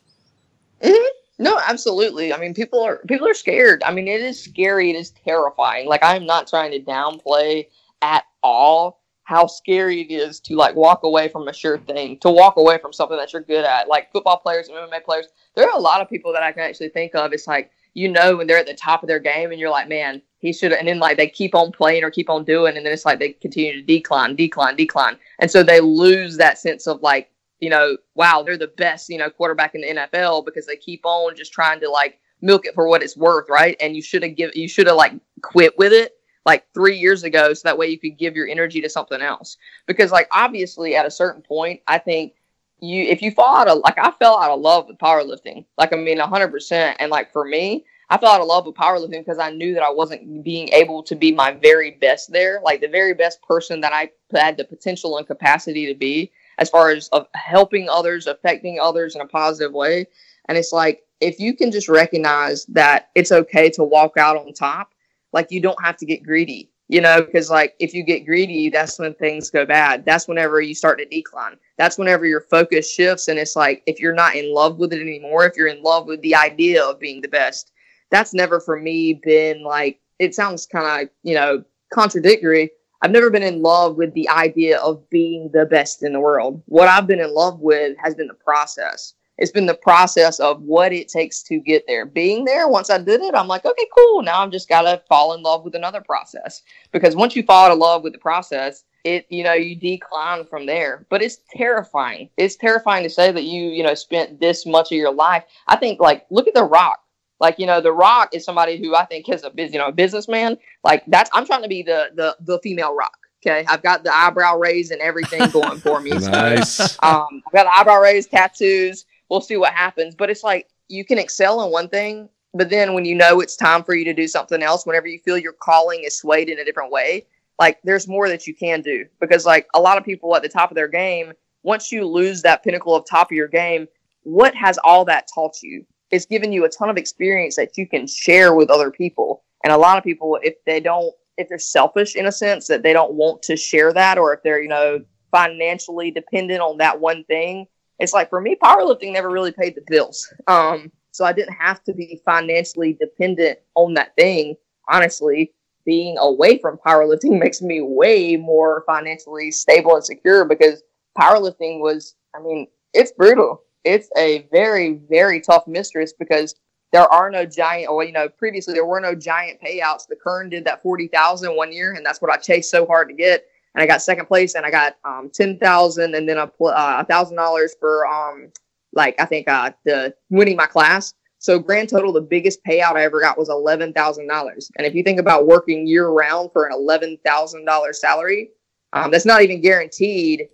Mm-hmm. No, absolutely. I mean, people are, people are scared. I mean, it is scary. It is terrifying. Like, I'm not trying to downplay at all how scary it is to, like, walk away from a sure thing, to walk away from something that you're good at. Like, football players and M M A players, there are a lot of people that I can actually think of. It's like, you know, when they're at the top of their game and you're like, man, he should have. And then, like, they keep on playing or keep on doing. And then it's like they continue to decline, decline, decline. And so they lose that sense of, like, you know, wow, they're the best, you know, quarterback in the N F L because they keep on just trying to, like, milk it for what it's worth. Right. And you should have give, you should have like quit with it like three years ago, so that way you could give your energy to something else. Because, like, obviously at a certain point, I think you, if you fall out of, like, I fell out of love with powerlifting, like, I mean, a hundred percent. And, like, for me, I fell out of love with powerlifting because I knew that I wasn't being able to be my very best there. Like, the very best person that I had the potential and capacity to be, as far as of helping others, affecting others in a positive way. And it's like, if you can just recognize that it's okay to walk out on top, like, you don't have to get greedy, you know, because, like, if you get greedy, that's when things go bad. That's whenever you start to decline. That's whenever your focus shifts. And it's like, if you're not in love with it anymore, if you're in love with the idea of being the best, that's never for me been, like, it sounds kind of, you know, contradictory. I've never been in love with the idea of being the best in the world. What I've been in love with has been the process. It's been the process of what it takes to get there. Being there, once I did it, I'm like, okay, cool. Now I've just got to fall in love with another process. Because once you fall out of love with the process, it, you know, you decline from there. But it's terrifying. It's terrifying to say that you, you know, spent this much of your life. I think, like, look at The Rock. Like, you know, The Rock is somebody who I think is a biz, you know, a businessman. Like, that's, I'm trying to be the, the, the female Rock. Okay, I've got the eyebrow raised and everything going for me. Nice. So, um, I've got the eyebrow raised, tattoos. We'll see what happens. But it's like, you can excel in one thing, but then when you know it's time for you to do something else, whenever you feel your calling is swayed in a different way, like, there's more that you can do. Because, like, a lot of people at the top of their game, once you lose that pinnacle of top of your game, what has all that taught you? It's given you a ton of experience that you can share with other people. And a lot of people, if they don't, if they're selfish in a sense that they don't want to share that, or if they're, you know, financially dependent on that one thing, it's like, for me, powerlifting never really paid the bills. Um, so I didn't have to be financially dependent on that thing. Honestly, being away from powerlifting makes me way more financially stable and secure, because powerlifting was, I mean, it's brutal. It's a very, very tough mistress, because there are no giant, or, you know, previously there were no giant payouts. The Kern did that forty thousand one year, and that's what I chased so hard to get. And I got second place, and I got um, ten thousand dollars, and then a pl- uh, one thousand dollars for, um, like, I think uh, the winning my class. So grand total, the biggest payout I ever got was eleven thousand dollars. And if you think about working year-round for an eleven thousand dollars salary, um, that's not even guaranteed.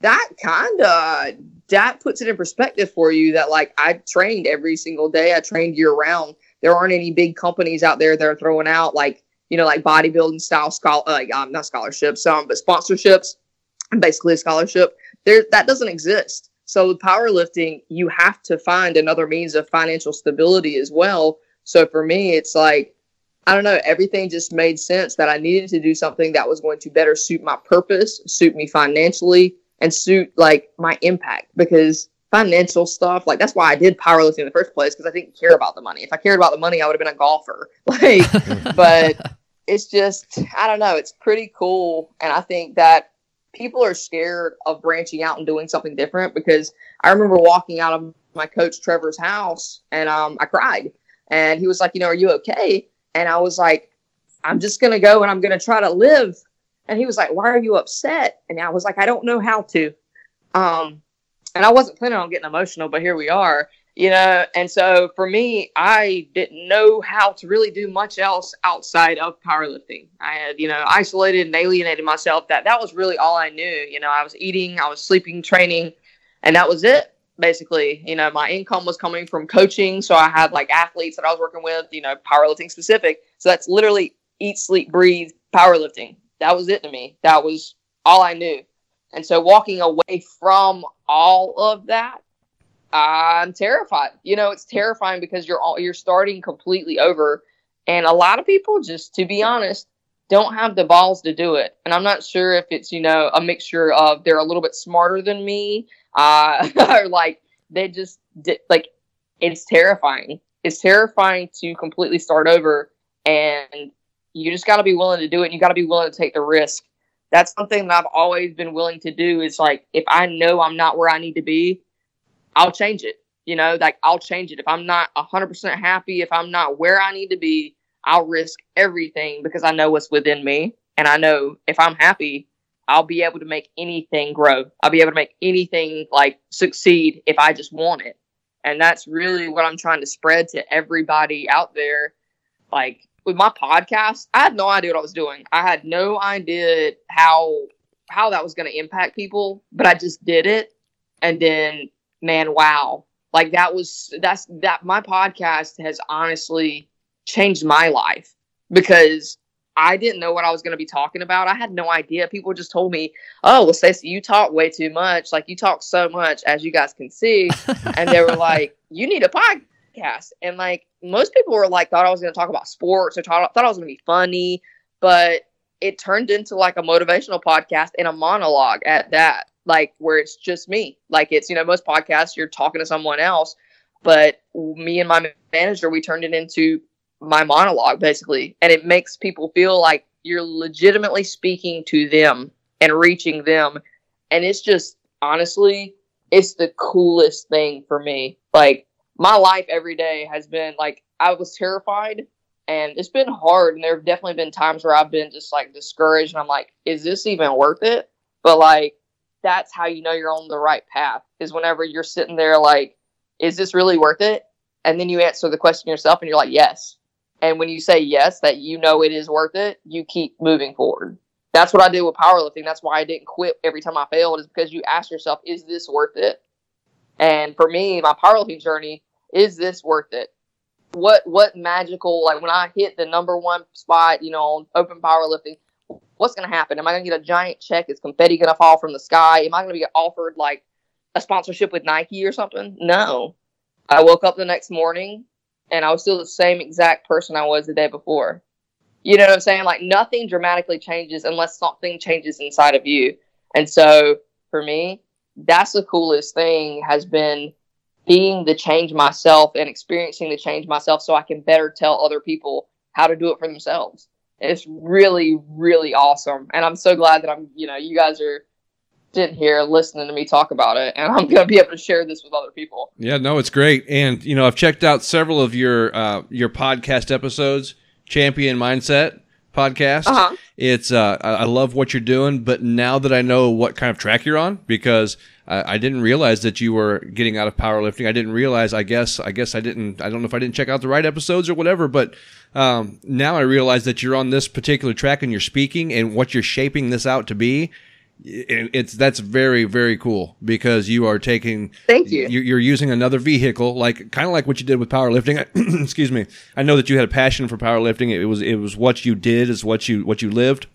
That kind of, that puts it in perspective for you that, like, I trained every single day. I trained year-round. There aren't any big companies out there that are throwing out, like, you know, like bodybuilding style, schol- like, um, not scholarships, um, but sponsorships, basically a scholarship. There, that doesn't exist. So with powerlifting, you have to find another means of financial stability as well. So for me, it's like, I don't know, everything just made sense that I needed to do something that was going to better suit my purpose, suit me financially, and suit, like, my impact. Because financial stuff, like, that's why I did powerlifting in the first place, because I didn't care about the money. If I cared about the money, I would have been a golfer. Like, but... It's just, I don't know, it's pretty cool. And I think that people are scared of branching out and doing something different, because I remember walking out of my coach Trevor's house and um, I cried, and he was like, you know, are you okay? And I was like, I'm just going to go and I'm going to try to live. And he was like, why are you upset? And I was like, I don't know how to. Um, and I wasn't planning on getting emotional, but here we are, you know? And so for me, I didn't know how to really do much else outside of powerlifting. I had, you know, isolated and alienated myself. That, that was really all I knew. You know, I was eating, I was sleeping, training, and that was it. Basically, you know, my income was coming from coaching. So I had like athletes that I was working with, you know, powerlifting specific. So that's literally eat, sleep, breathe, powerlifting. That was it to me. That was all I knew. And so walking away from all of that, I'm terrified. You know, it's terrifying because you're all, you're starting completely over. And a lot of people, just to be honest, don't have the balls to do it. And I'm not sure if it's, you know, a mixture of they're a little bit smarter than me, uh, or like they just did, like, it's terrifying. It's terrifying to completely start over, and you just got to be willing to do it. And you got to be willing to take the risk. That's something that I've always been willing to do, is like, if I know I'm not where I need to be, I'll change it. You know, like I'll change it. If I'm not one hundred percent happy, if I'm not where I need to be, I'll risk everything, because I know what's within me. And I know if I'm happy, I'll be able to make anything grow. I'll be able to make anything like succeed if I just want it. And that's really what I'm trying to spread to everybody out there. Like, with my podcast, I had no idea what I was doing. I had no idea how how that was going to impact people, but I just did it. And then, man, wow. Like that was, that's that my podcast has honestly changed my life, because I didn't know what I was going to be talking about. I had no idea. People just told me, oh, well, Stacy, you talk way too much. Like, you talk so much, as you guys can see. And they were like, you need a podcast. And like, most people were like, thought I was going to talk about sports, or thought, thought I was going to be funny, but it turned into like a motivational podcast and a monologue at that, like where it's just me. Like it's, you know, most podcasts you're talking to someone else, but me and my manager, we turned it into my monologue basically. And it makes people feel like you're legitimately speaking to them and reaching them. And it's just, honestly, it's the coolest thing for me. Like, my life every day has been like, I was terrified, and it's been hard. And there have definitely been times where I've been just like discouraged, and I'm like, is this even worth it? But like, that's how you know you're on the right path, is whenever you're sitting there like, is this really worth it? And then you answer the question yourself and you're like, yes. And when you say yes, that you know it is worth it, you keep moving forward. That's what I did with powerlifting. That's why I didn't quit every time I failed, is because you ask yourself, is this worth it? And for me, my powerlifting journey, is this worth it? What what magical, like when I hit the number one spot, you know, on open powerlifting, what's going to happen? Am I going to get a giant check? Is confetti going to fall from the sky? Am I going to be offered like a sponsorship with Nike or something? No. I woke up the next morning and I was still the same exact person I was the day before. You know what I'm saying? Like, nothing dramatically changes unless something changes inside of you. And so for me, that's the coolest thing, has been being the change myself and experiencing the change myself, so I can better tell other people how to do it for themselves. It's really, really awesome. And I'm so glad that I'm, you know, you guys are sitting here listening to me talk about it, and I'm going to be able to share this with other people. Yeah, no, it's great. And, you know, I've checked out several of your, uh, your podcast episodes, Champion Mindset Podcast. Uh-huh. It's uh I love what you're doing, but now that I know what kind of track you're on, because I, I didn't realize that you were getting out of powerlifting. I didn't realize, I guess I guess I didn't I don't know if I didn't check out the right episodes or whatever, but um now I realize that you're on this particular track and you're speaking and what you're shaping this out to be. And it's, that's very, very cool, because you are taking, thank you. You're using another vehicle, like kind of like what you did with powerlifting. Excuse me. I know that you had a passion for powerlifting. It was, it was what you did, is what you, what you lived,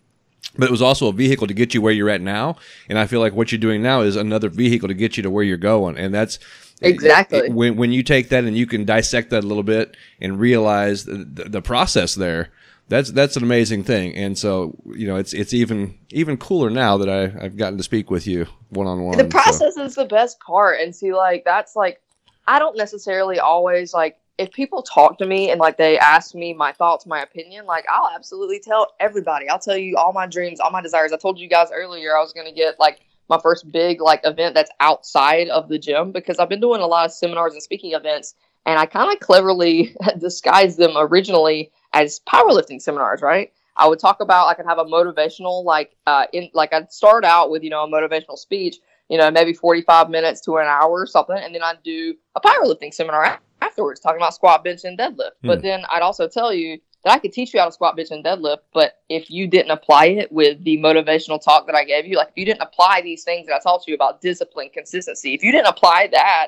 but it was also a vehicle to get you where you're at now. And I feel like what you're doing now is another vehicle to get you to where you're going. And that's, exactly. It, it, when, when you take that and you can dissect that a little bit and realize the, the process there, That's that's an amazing thing. And so, you know, it's it's even even cooler now that I, I've gotten to speak with you one-on-one. The process so. is the best part. And see, like, that's, like, I don't necessarily always, like, if people talk to me and like they ask me my thoughts, my opinion, like I'll absolutely tell everybody. I'll tell you all my dreams, all my desires. I told you guys earlier I was going to get like my first big like event that's outside of the gym, because I've been doing a lot of seminars and speaking events, and I kind of cleverly disguised them originally as powerlifting seminars, right? I would talk about, I could have a motivational, like, uh, in like I'd start out with, you know, a motivational speech, you know, maybe forty-five minutes to an hour or something. And then I'd do a powerlifting seminar afterwards talking about squat, bench, and deadlift. Mm. But then I'd also tell you that I could teach you how to squat, bench, and deadlift. But if you didn't apply it with the motivational talk that I gave you, like if you didn't apply these things that I taught you about discipline, consistency, if you didn't apply that,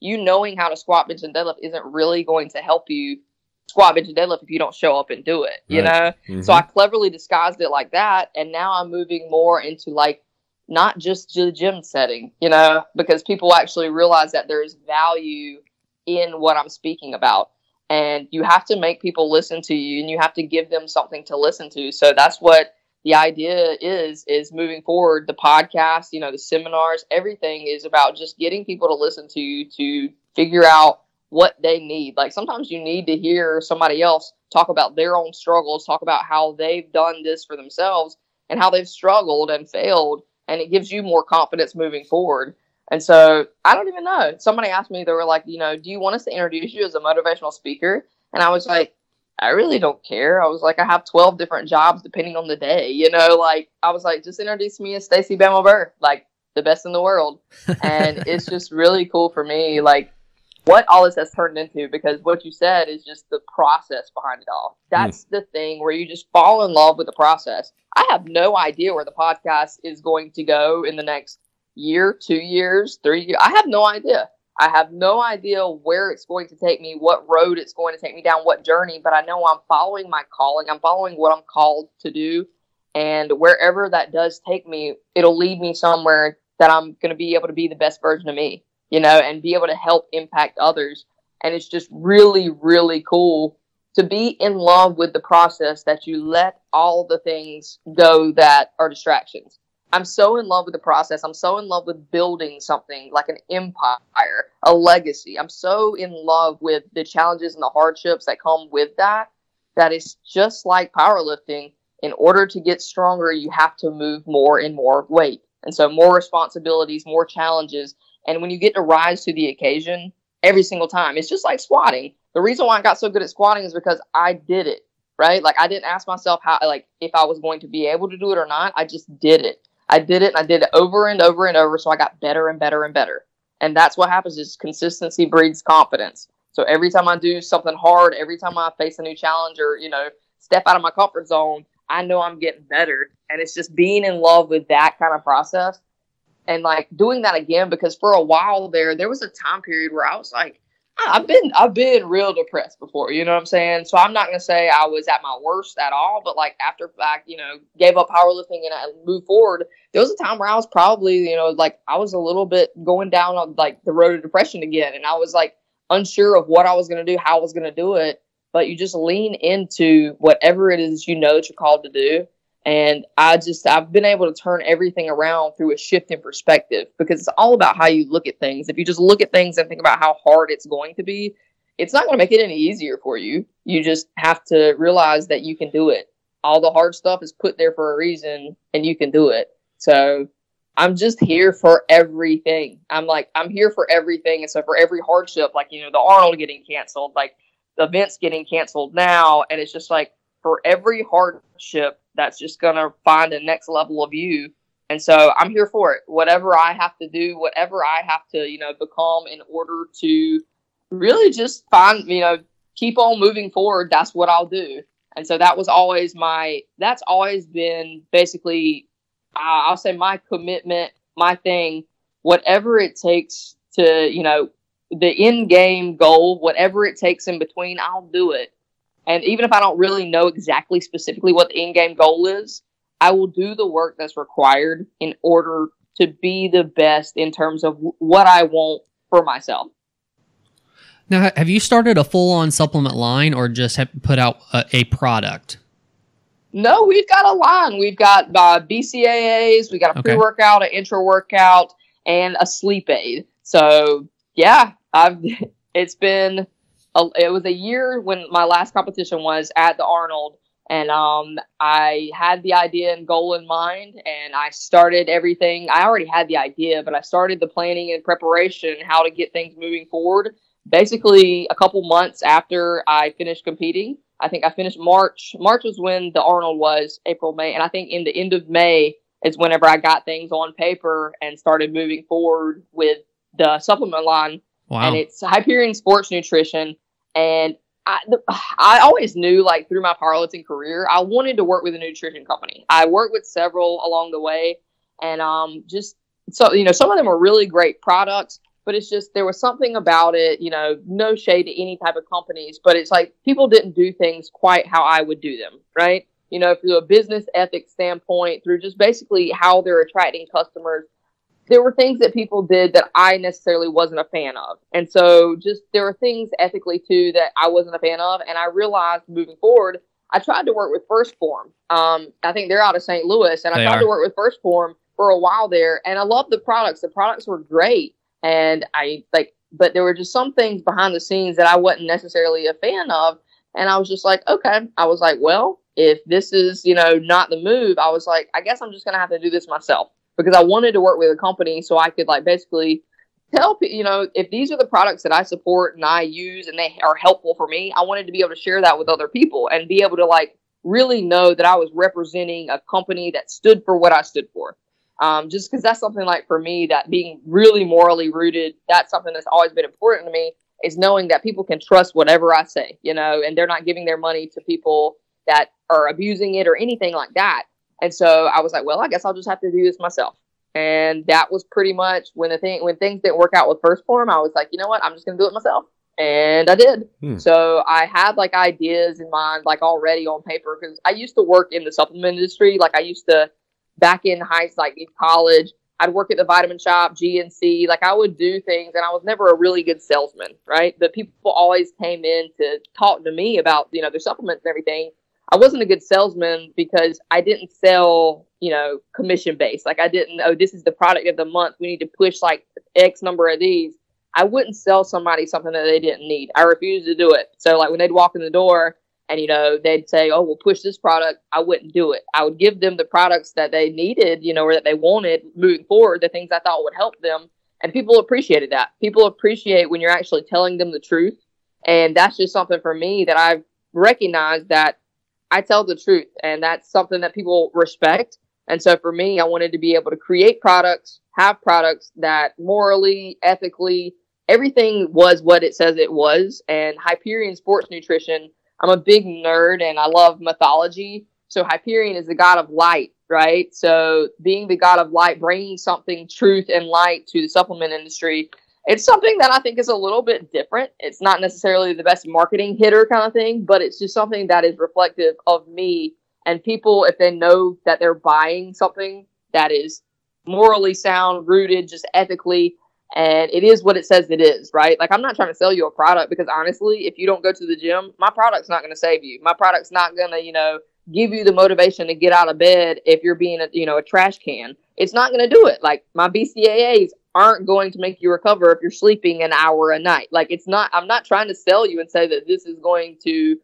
you knowing how to squat, bench, and deadlift isn't really going to help you squat, bench, and deadlift if you don't show up and do it, you right. know? Mm-hmm. So I cleverly disguised it like that. And now I'm moving more into like, not just the gym setting, you know, because people actually realize that there's value in what I'm speaking about. And you have to make people listen to you, and you have to give them something to listen to. So that's what the idea is, is moving forward. The podcast, you know, the seminars, everything is about just getting people to listen to you, to figure out what they need. Like sometimes you need to hear somebody else talk about their own struggles, talk about how they've done this for themselves and how they've struggled and failed. And it gives you more confidence moving forward. And so I don't even know. Somebody asked me, they were like, you know, do you want us to introduce you as a motivational speaker? And I was like, I really don't care. I was like, I have twelve different jobs depending on the day. You know, like I was like, just introduce me as Stacy Burr, like the best in the world. And it's just really cool for me, like what all this has turned into, because what you said is just the process behind it all. That's mm. the thing where you just fall in love with the process. I have no idea where the podcast is going to go in the next year, two years, three years. I have no idea. I have no idea where it's going to take me, what road it's going to take me down, what journey, but I know I'm following my calling. I'm following what I'm called to do. And wherever that does take me, it'll lead me somewhere that I'm going to be able to be the best version of me, you know, and be able to help impact others. And it's just really, really cool to be in love with the process that you let all the things go that are distractions. I'm so in love with the process. I'm so in love with building something like an empire, a legacy. I'm so in love with the challenges and the hardships that come with that, that it's just like powerlifting. In order to get stronger, you have to move more and more weight. And so more responsibilities, more challenges. And when you get to rise to the occasion every single time, it's just like squatting. The reason why I got so good at squatting is because I did it, right? Like I didn't ask myself how, like if I was going to be able to do it or not. I just did it. I did it and I did it over and over and over. So I got better and better and better. And that's what happens, is consistency breeds confidence. So every time I do something hard, every time I face a new challenge or, you know, step out of my comfort zone, I know I'm getting better. And it's just being in love with that kind of process. And like doing that again, because for a while there, there was a time period where I was like, I've been, I've been real depressed before, you know what I'm saying? So I'm not going to say I was at my worst at all, but like after I, you know, gave up powerlifting and I moved forward, there was a time where I was probably, you know, like I was a little bit going down on like the road of depression again. And I was like unsure of what I was going to do, how I was going to do it. But you just lean into whatever it is you know that you're called to do. And I just, I've been able to turn everything around through a shift in perspective, because it's all about how you look at things. If you just look at things and think about how hard it's going to be, it's not going to make it any easier for you. You just have to realize that you can do it. All the hard stuff is put there for a reason, and you can do it. So I'm just here for everything. I'm like, I'm here for everything. And so for every hardship, like, you know, the Arnold getting canceled, like the events getting canceled now. And it's just like, for every hardship, that's just going to find the next level of you. And so I'm here for it. Whatever I have to do, whatever I have to, you know, become in order to really just find, you know, keep on moving forward, that's what I'll do. And so that was always my, that's always been basically, uh, I'll say my commitment, my thing, whatever it takes to, you know, the end game goal, whatever it takes in between, I'll do it. And even if I don't really know exactly specifically what the end game goal is, I will do the work that's required in order to be the best in terms of what I want for myself. Now, have you started a full-on supplement line, or just have put out a, a product? No, we've got a line. We've got uh, B C A As, we got a okay. pre-workout, an intra-workout, and a sleep aid. So, yeah, I've it's been... a, it was a year when my last competition was at the Arnold, and um, I had the idea and goal in mind, and I started everything. I already had the idea, but I started the planning and preparation, how to get things moving forward. Basically, a couple months after I finished competing, I think I finished March. March was when the Arnold was, April, May, and I think in the end of May is whenever I got things on paper and started moving forward with the supplement line. Wow. And it's Hyperion Sports Nutrition. And I, the, I always knew, like, through my powerlifting career, I wanted to work with a nutrition company. I worked with several along the way, and um, just so you know, some of them were really great products. But it's just, there was something about it, you know, no shade to any type of companies, but it's like people didn't do things quite how I would do them, right? You know, through a business ethics standpoint, through just basically how they're attracting customers, there were things that people did that I necessarily wasn't a fan of. And so just there were things ethically, too, that I wasn't a fan of. And I realized moving forward, I tried to work with First Form. Um, I think they're out of Saint Louis, and I they tried are. to work with First Form for a while there. And I loved the products. The products were great. And I like, but there were just some things behind the scenes that I wasn't necessarily a fan of. And I was just like, okay, I was like, well, if this is, you know, not the move, I was like, I guess I'm just going to have to do this myself, because I wanted to work with a company so I could, like, basically tell people, you know, if these are the products that I support and I use and they are helpful for me, I wanted to be able to share that with other people and be able to, like, really know that I was representing a company that stood for what I stood for. Um, just because that's something, like, for me, that being really morally rooted, that's something that's always been important to me, is knowing that people can trust whatever I say, you know, and they're not giving their money to people that are abusing it or anything like that. And so I was like, well, I guess I'll just have to do this myself. And that was pretty much when the thing, when things didn't work out with First Form, I was like, you know what, I'm just going to do it myself. And I did. Hmm. So I had, like, ideas in mind, like, already on paper, because I used to work in the supplement industry. Like, I used to, back in high, like in college, I'd work at the vitamin shop, G N C. Like, I would do things, and I was never a really good salesman, right? But people always came in to talk to me about, you know, their supplements and everything. I wasn't a good salesman because I didn't sell, you know, commission based. Like, I didn't, oh, this is the product of the month, we need to push like X number of these. I wouldn't sell somebody something that they didn't need. I refused to do it. So, like, when they'd walk in the door, and, you know, they'd say, oh, we'll push this product, I wouldn't do it. I would give them the products that they needed, you know, or that they wanted moving forward, the things I thought would help them. And people appreciated that. People appreciate when you're actually telling them the truth. And that's just something for me that I've recognized, that I tell the truth. And that's something that people respect. And so for me, I wanted to be able to create products, have products that morally, ethically, everything was what it says it was. And Hyperion Sports Nutrition, I'm a big nerd and I love mythology. So Hyperion is the god of light, right? So being the god of light, bringing something, truth and light, to the supplement industry, it's something that I think is a little bit different. It's not necessarily the best marketing hitter kind of thing, but it's just something that is reflective of me. And people, if they know that they're buying something that is morally sound, rooted just ethically, and it is what it says it is, right? Like, I'm not trying to sell you a product, because honestly, if you don't go to the gym, my product's not going to save you. My product's not going to, you know, give you the motivation to get out of bed if you're being, a, you know, a trash can. It's not going to do it. Like, my B C A As aren't going to make you recover if you're sleeping an hour a night. Like, it's not, I'm not trying to sell you and say that this is going to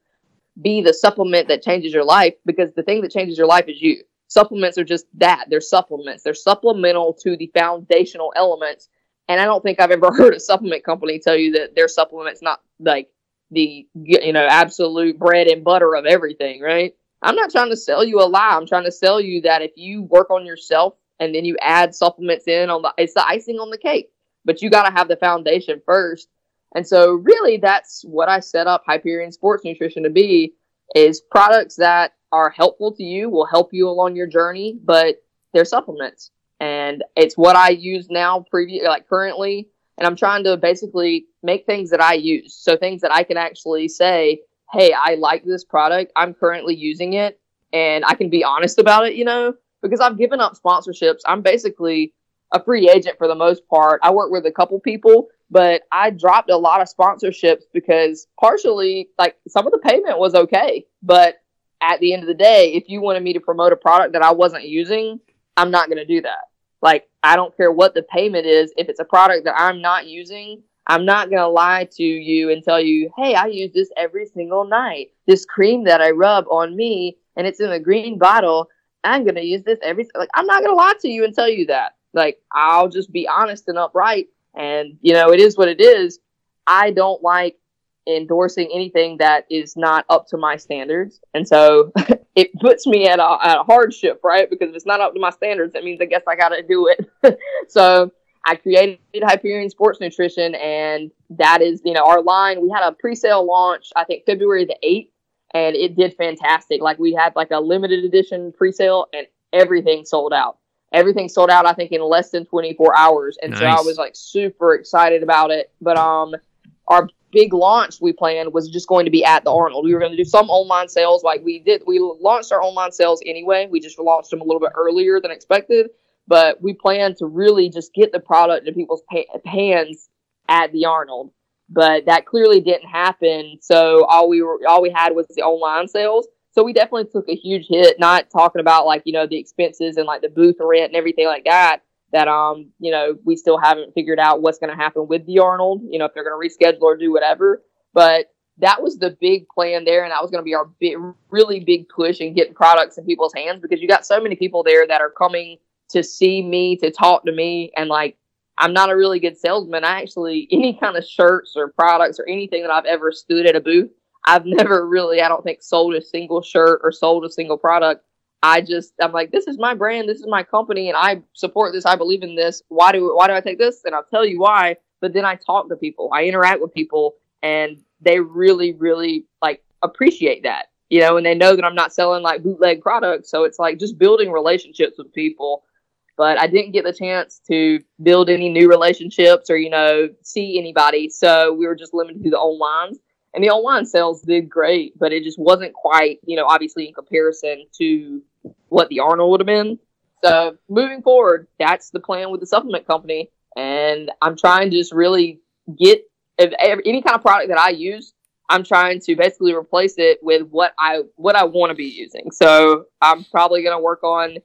be the supplement that changes your life, because the thing that changes your life is you. Supplements are just that. They're supplements. They're supplemental to the foundational elements. And I don't think I've ever heard a supplement company tell you that their supplement's not, like, the, you know, absolute bread and butter of everything, right? I'm not trying to sell you a lie. I'm trying to sell you that if you work on yourself and then you add supplements in, on the, it's the icing on the cake. But you got to have the foundation first. And so really, that's what I set up Hyperion Sports Nutrition to be, is products that are helpful to you, will help you along your journey, but they're supplements. And it's what I use now, previ- like currently, and I'm trying to basically make things that I use. So things that I can actually say, hey, I like this product, I'm currently using it, and I can be honest about it, you know, because I've given up sponsorships. I'm basically a free agent for the most part. I work with a couple people, but I dropped a lot of sponsorships because partially, like, some of the payment was okay. But at the end of the day, if you wanted me to promote a product that I wasn't using, I'm not going to do that. Like, I don't care what the payment is. If it's a product that I'm not using, I'm not going to lie to you and tell you, hey, I use this every single night. This cream that I rub on me and it's in a green bottle, I'm going to use this every, like, I'm not going to lie to you and tell you that. Like, I'll just be honest and upright. And, you know, it is what it is. I don't like endorsing anything that is not up to my standards. And so it puts me at a, at a hardship, right? Because if it's not up to my standards, that means I guess I got to do it. So I created Hyperion Sports Nutrition, and that is, you know, our line. We had a pre-sale launch, I think February the eighth, and it did fantastic. Like, we had like a limited edition pre-sale and everything sold out. Everything sold out, I think, in less than twenty-four hours. And nice. So I was like super excited about it. But um, our big launch we planned was just going to be at the Arnold. We were going to do some online sales. Like we did, we launched our online sales anyway. We just launched them a little bit earlier than expected. But we planned to really just get the product into people's pa- hands at the Arnold. But that clearly didn't happen. So all we were, all we had was the online sales. So we definitely took a huge hit, not talking about like, you know, the expenses and like the booth rent and everything like that, that, um, you know, we still haven't figured out what's going to happen with the Arnold, you know, if they're going to reschedule or do whatever. But that was the big plan there. And that was going to be our big, really big push in getting products in people's hands, because you got so many people there that are coming to see me, to talk to me. And like, I'm not a really good salesman. I actually, any kind of shirts or products or anything that I've ever stood at a booth, I've never really, I don't think, sold a single shirt or sold a single product. I just, I'm like, this is my brand, this is my company, and I support this, I believe in this. Why do why do I take this? And I'll tell you why. But then I talk to people, I interact with people, and they really, really like appreciate that, you know, and they know that I'm not selling like bootleg products. So it's like just building relationships with people. But I didn't get the chance to build any new relationships or, you know, see anybody. So we were just limited to the online. And the online sales did great, but it just wasn't quite, you know, obviously in comparison to what the Arnold would have been. So moving forward, that's the plan with the supplement company. And I'm trying to just really get if any kind of product that I use, I'm trying to basically replace it with what I what I want to be using. So I'm probably going to work on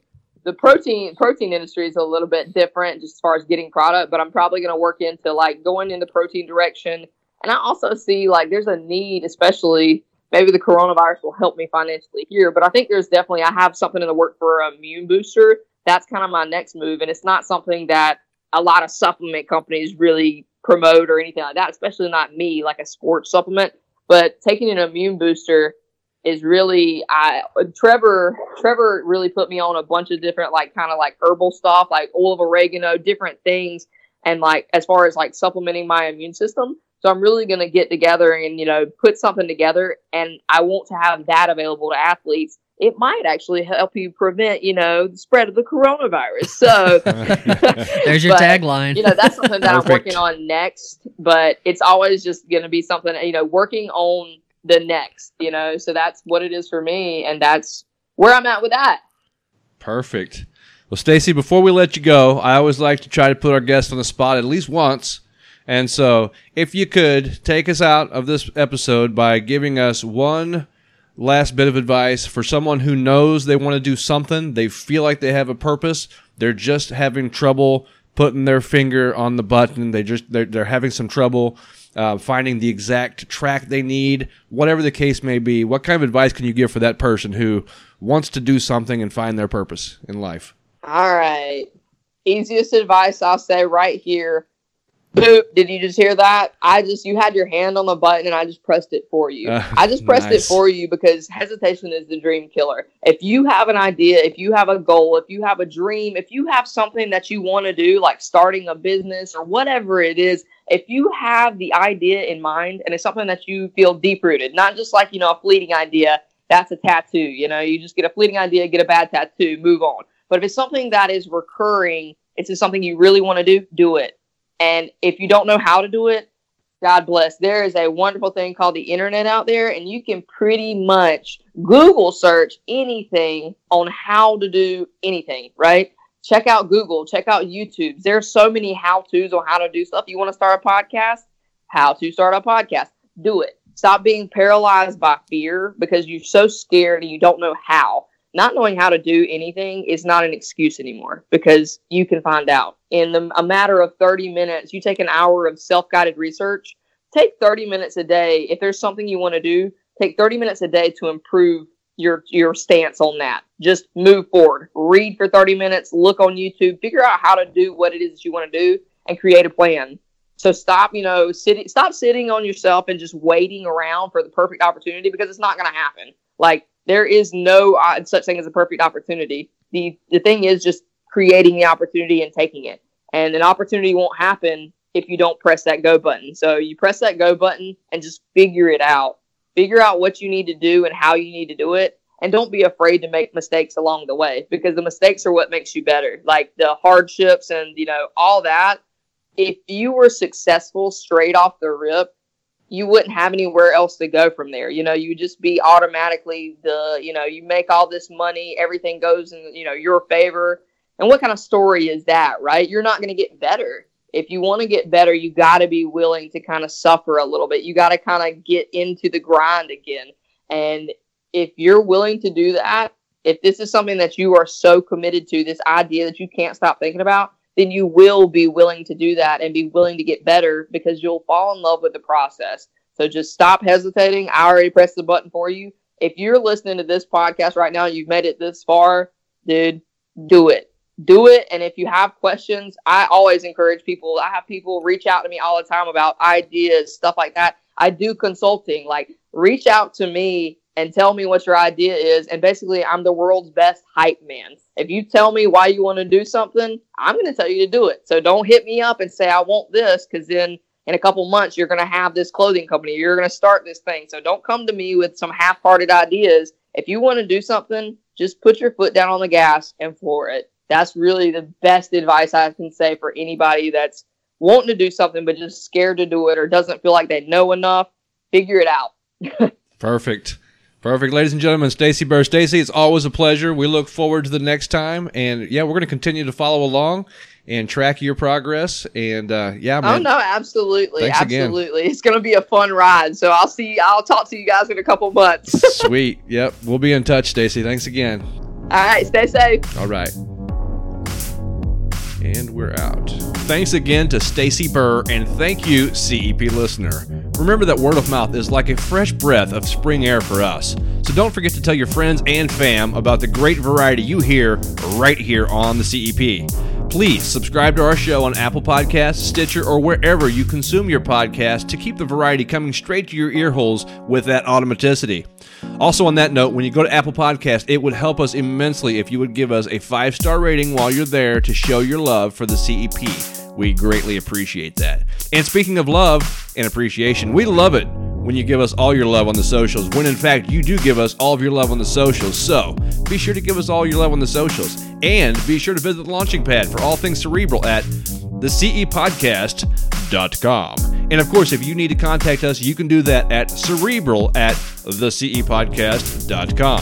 the protein protein industry is a little bit different just as far as getting product, but I'm probably going to work into like going in the protein direction. And I also see like there's a need, especially maybe the coronavirus will help me financially here. But I think there's definitely I have something in the work for an immune booster. That's kind of my next move. And it's not something that a lot of supplement companies really promote or anything like that, especially not me, like a sports supplement. But taking an immune booster is really I Trevor Trevor really put me on a bunch of different like kind of like herbal stuff, like oil of oregano, different things. And like as far as like supplementing my immune system. So I'm really going to get together and, you know, put something together, and I want to have that available to athletes. It might actually help you prevent, you know, the spread of the coronavirus. So there's your but, tagline. You know, that's something that I'm working on next, but it's always just going to be something, you know, working on the next, you know, so that's what it is for me. And that's where I'm at with that. Perfect. Well, Stacy, before we let you go, I always like to try to put our guests on the spot at least once. And so if you could take us out of this episode by giving us one last bit of advice for someone who knows they want to do something, they feel like they have a purpose, they're just having trouble putting their finger on the button, they just they're, they're having some trouble uh, finding the exact track they need, whatever the case may be, what kind of advice can you give for that person who wants to do something and find their purpose in life? All right. Easiest advice I'll say right here. Boop, did you just hear that? I just, you had your hand on the button and I just pressed it for you. Uh, I just pressed nice. it for you because hesitation is the dream killer. If you have an idea, if you have a goal, if you have a dream, if you have something that you want to do, like starting a business or whatever it is, if you have the idea in mind and it's something that you feel deep-rooted, not just like, you know, a fleeting idea, that's a tattoo. You know, you just get a fleeting idea, get a bad tattoo, move on. But if it's something that is recurring, it's just something you really want to do, do it. And if you don't know how to do it, God bless. There is a wonderful thing called the internet out there, and you can pretty much Google search anything on how to do anything, right? Check out Google, check out YouTube. There are so many how-tos on how to do stuff. You want to start a podcast? How to start a podcast. Do it. Stop being paralyzed by fear because you're so scared and you don't know how. not knowing how to do anything is not an excuse anymore, because you can find out in the, a matter of thirty minutes. You take an hour of self-guided research, take thirty minutes a day. If there's something you want to do, take thirty minutes a day to improve your, your stance on that. Just move forward, read for thirty minutes, look on YouTube, figure out how to do what it is that you want to do, and create a plan. So stop, you know, sitting, stop sitting on yourself and just waiting around for the perfect opportunity, because it's not going to happen. Like, there is no uh, such thing as a perfect opportunity. The the thing is just creating the opportunity and taking it. And an opportunity won't happen if you don't press that go button. So you press that go button and just figure it out. Figure out what you need to do and how you need to do it. And don't be afraid to make mistakes along the way, because the mistakes are what makes you better. Like, the hardships and, you know, all that. If you were successful straight off the rip, you wouldn't have anywhere else to go from there. You know, you just be automatically the, you know, you make all this money, everything goes in, you know, your favor. And what kind of story is that, right? You're not going to get better. If you want to get better, you got to be willing to kind of suffer a little bit. You got to kind of get into the grind again. And if you're willing to do that, if this is something that you are so committed to, this idea that you can't stop thinking about, then you will be willing to do that and be willing to get better, because you'll fall in love with the process. So just stop hesitating. I already pressed the button for you. If you're listening to this podcast right now, you've made it this far, dude, do it. Do it. And if you have questions, I always encourage people. I have people reach out to me all the time about ideas, stuff like that. I do consulting. Like, reach out to me and tell me what your idea is. And basically, I'm the world's best hype man. If you tell me why you want to do something, I'm going to tell you to do it. So don't hit me up and say, I want this, because then in a couple months, you're going to have this clothing company. You're going to start this thing. So don't come to me with some half-hearted ideas. If you want to do something, just put your foot down on the gas and floor it. That's really the best advice I can say for anybody that's wanting to do something but just scared to do it or doesn't feel like they know enough. Figure it out. Perfect. Perfect. Ladies and gentlemen, Stacy Burr. Stacy, it's always a pleasure. We look forward to the next time. And, yeah, we're going to continue to follow along and track your progress. And, uh, yeah, man. Oh, no, absolutely. Thanks absolutely. Again. It's going to be a fun ride. So I'll see. I'll talk to you guys in a couple months. Sweet. Yep. We'll be in touch, Stacy. Thanks again. All right. Stay safe. All right. And we're out. Thanks again to Stacy Burr, and thank you, C E P listener. Remember that word of mouth is like a fresh breath of spring air for us. So don't forget to tell your friends and fam about the great variety you hear right here on the C E P. Please subscribe to our show on Apple Podcasts, Stitcher, or wherever you consume your podcast to keep the variety coming straight to your ear holes with that automaticity. Also on that note, when you go to Apple Podcasts, it would help us immensely if you would give us a five-star rating while you're there to show your love for the C E P. We greatly appreciate that. And speaking of love and appreciation, we love it when you give us all your love on the socials, when in fact you do give us all of your love on the socials. So be sure to give us all your love on the socials, and be sure to visit the launching pad for all things cerebral at the c e podcast dot com. And of course, if you need to contact us, you can do that at cerebral at the c e podcast dot com.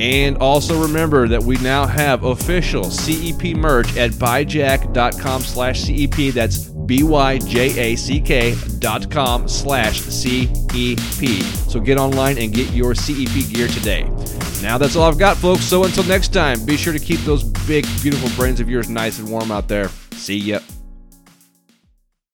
And also remember that we now have official C E P merch at buy jack dot com slash C E P. That's B Y J A C K dot com slash C E P. So get online and get your C E P gear today. Now that's all I've got, folks. So until next time, be sure to keep those big, beautiful brains of yours nice and warm out there. See ya.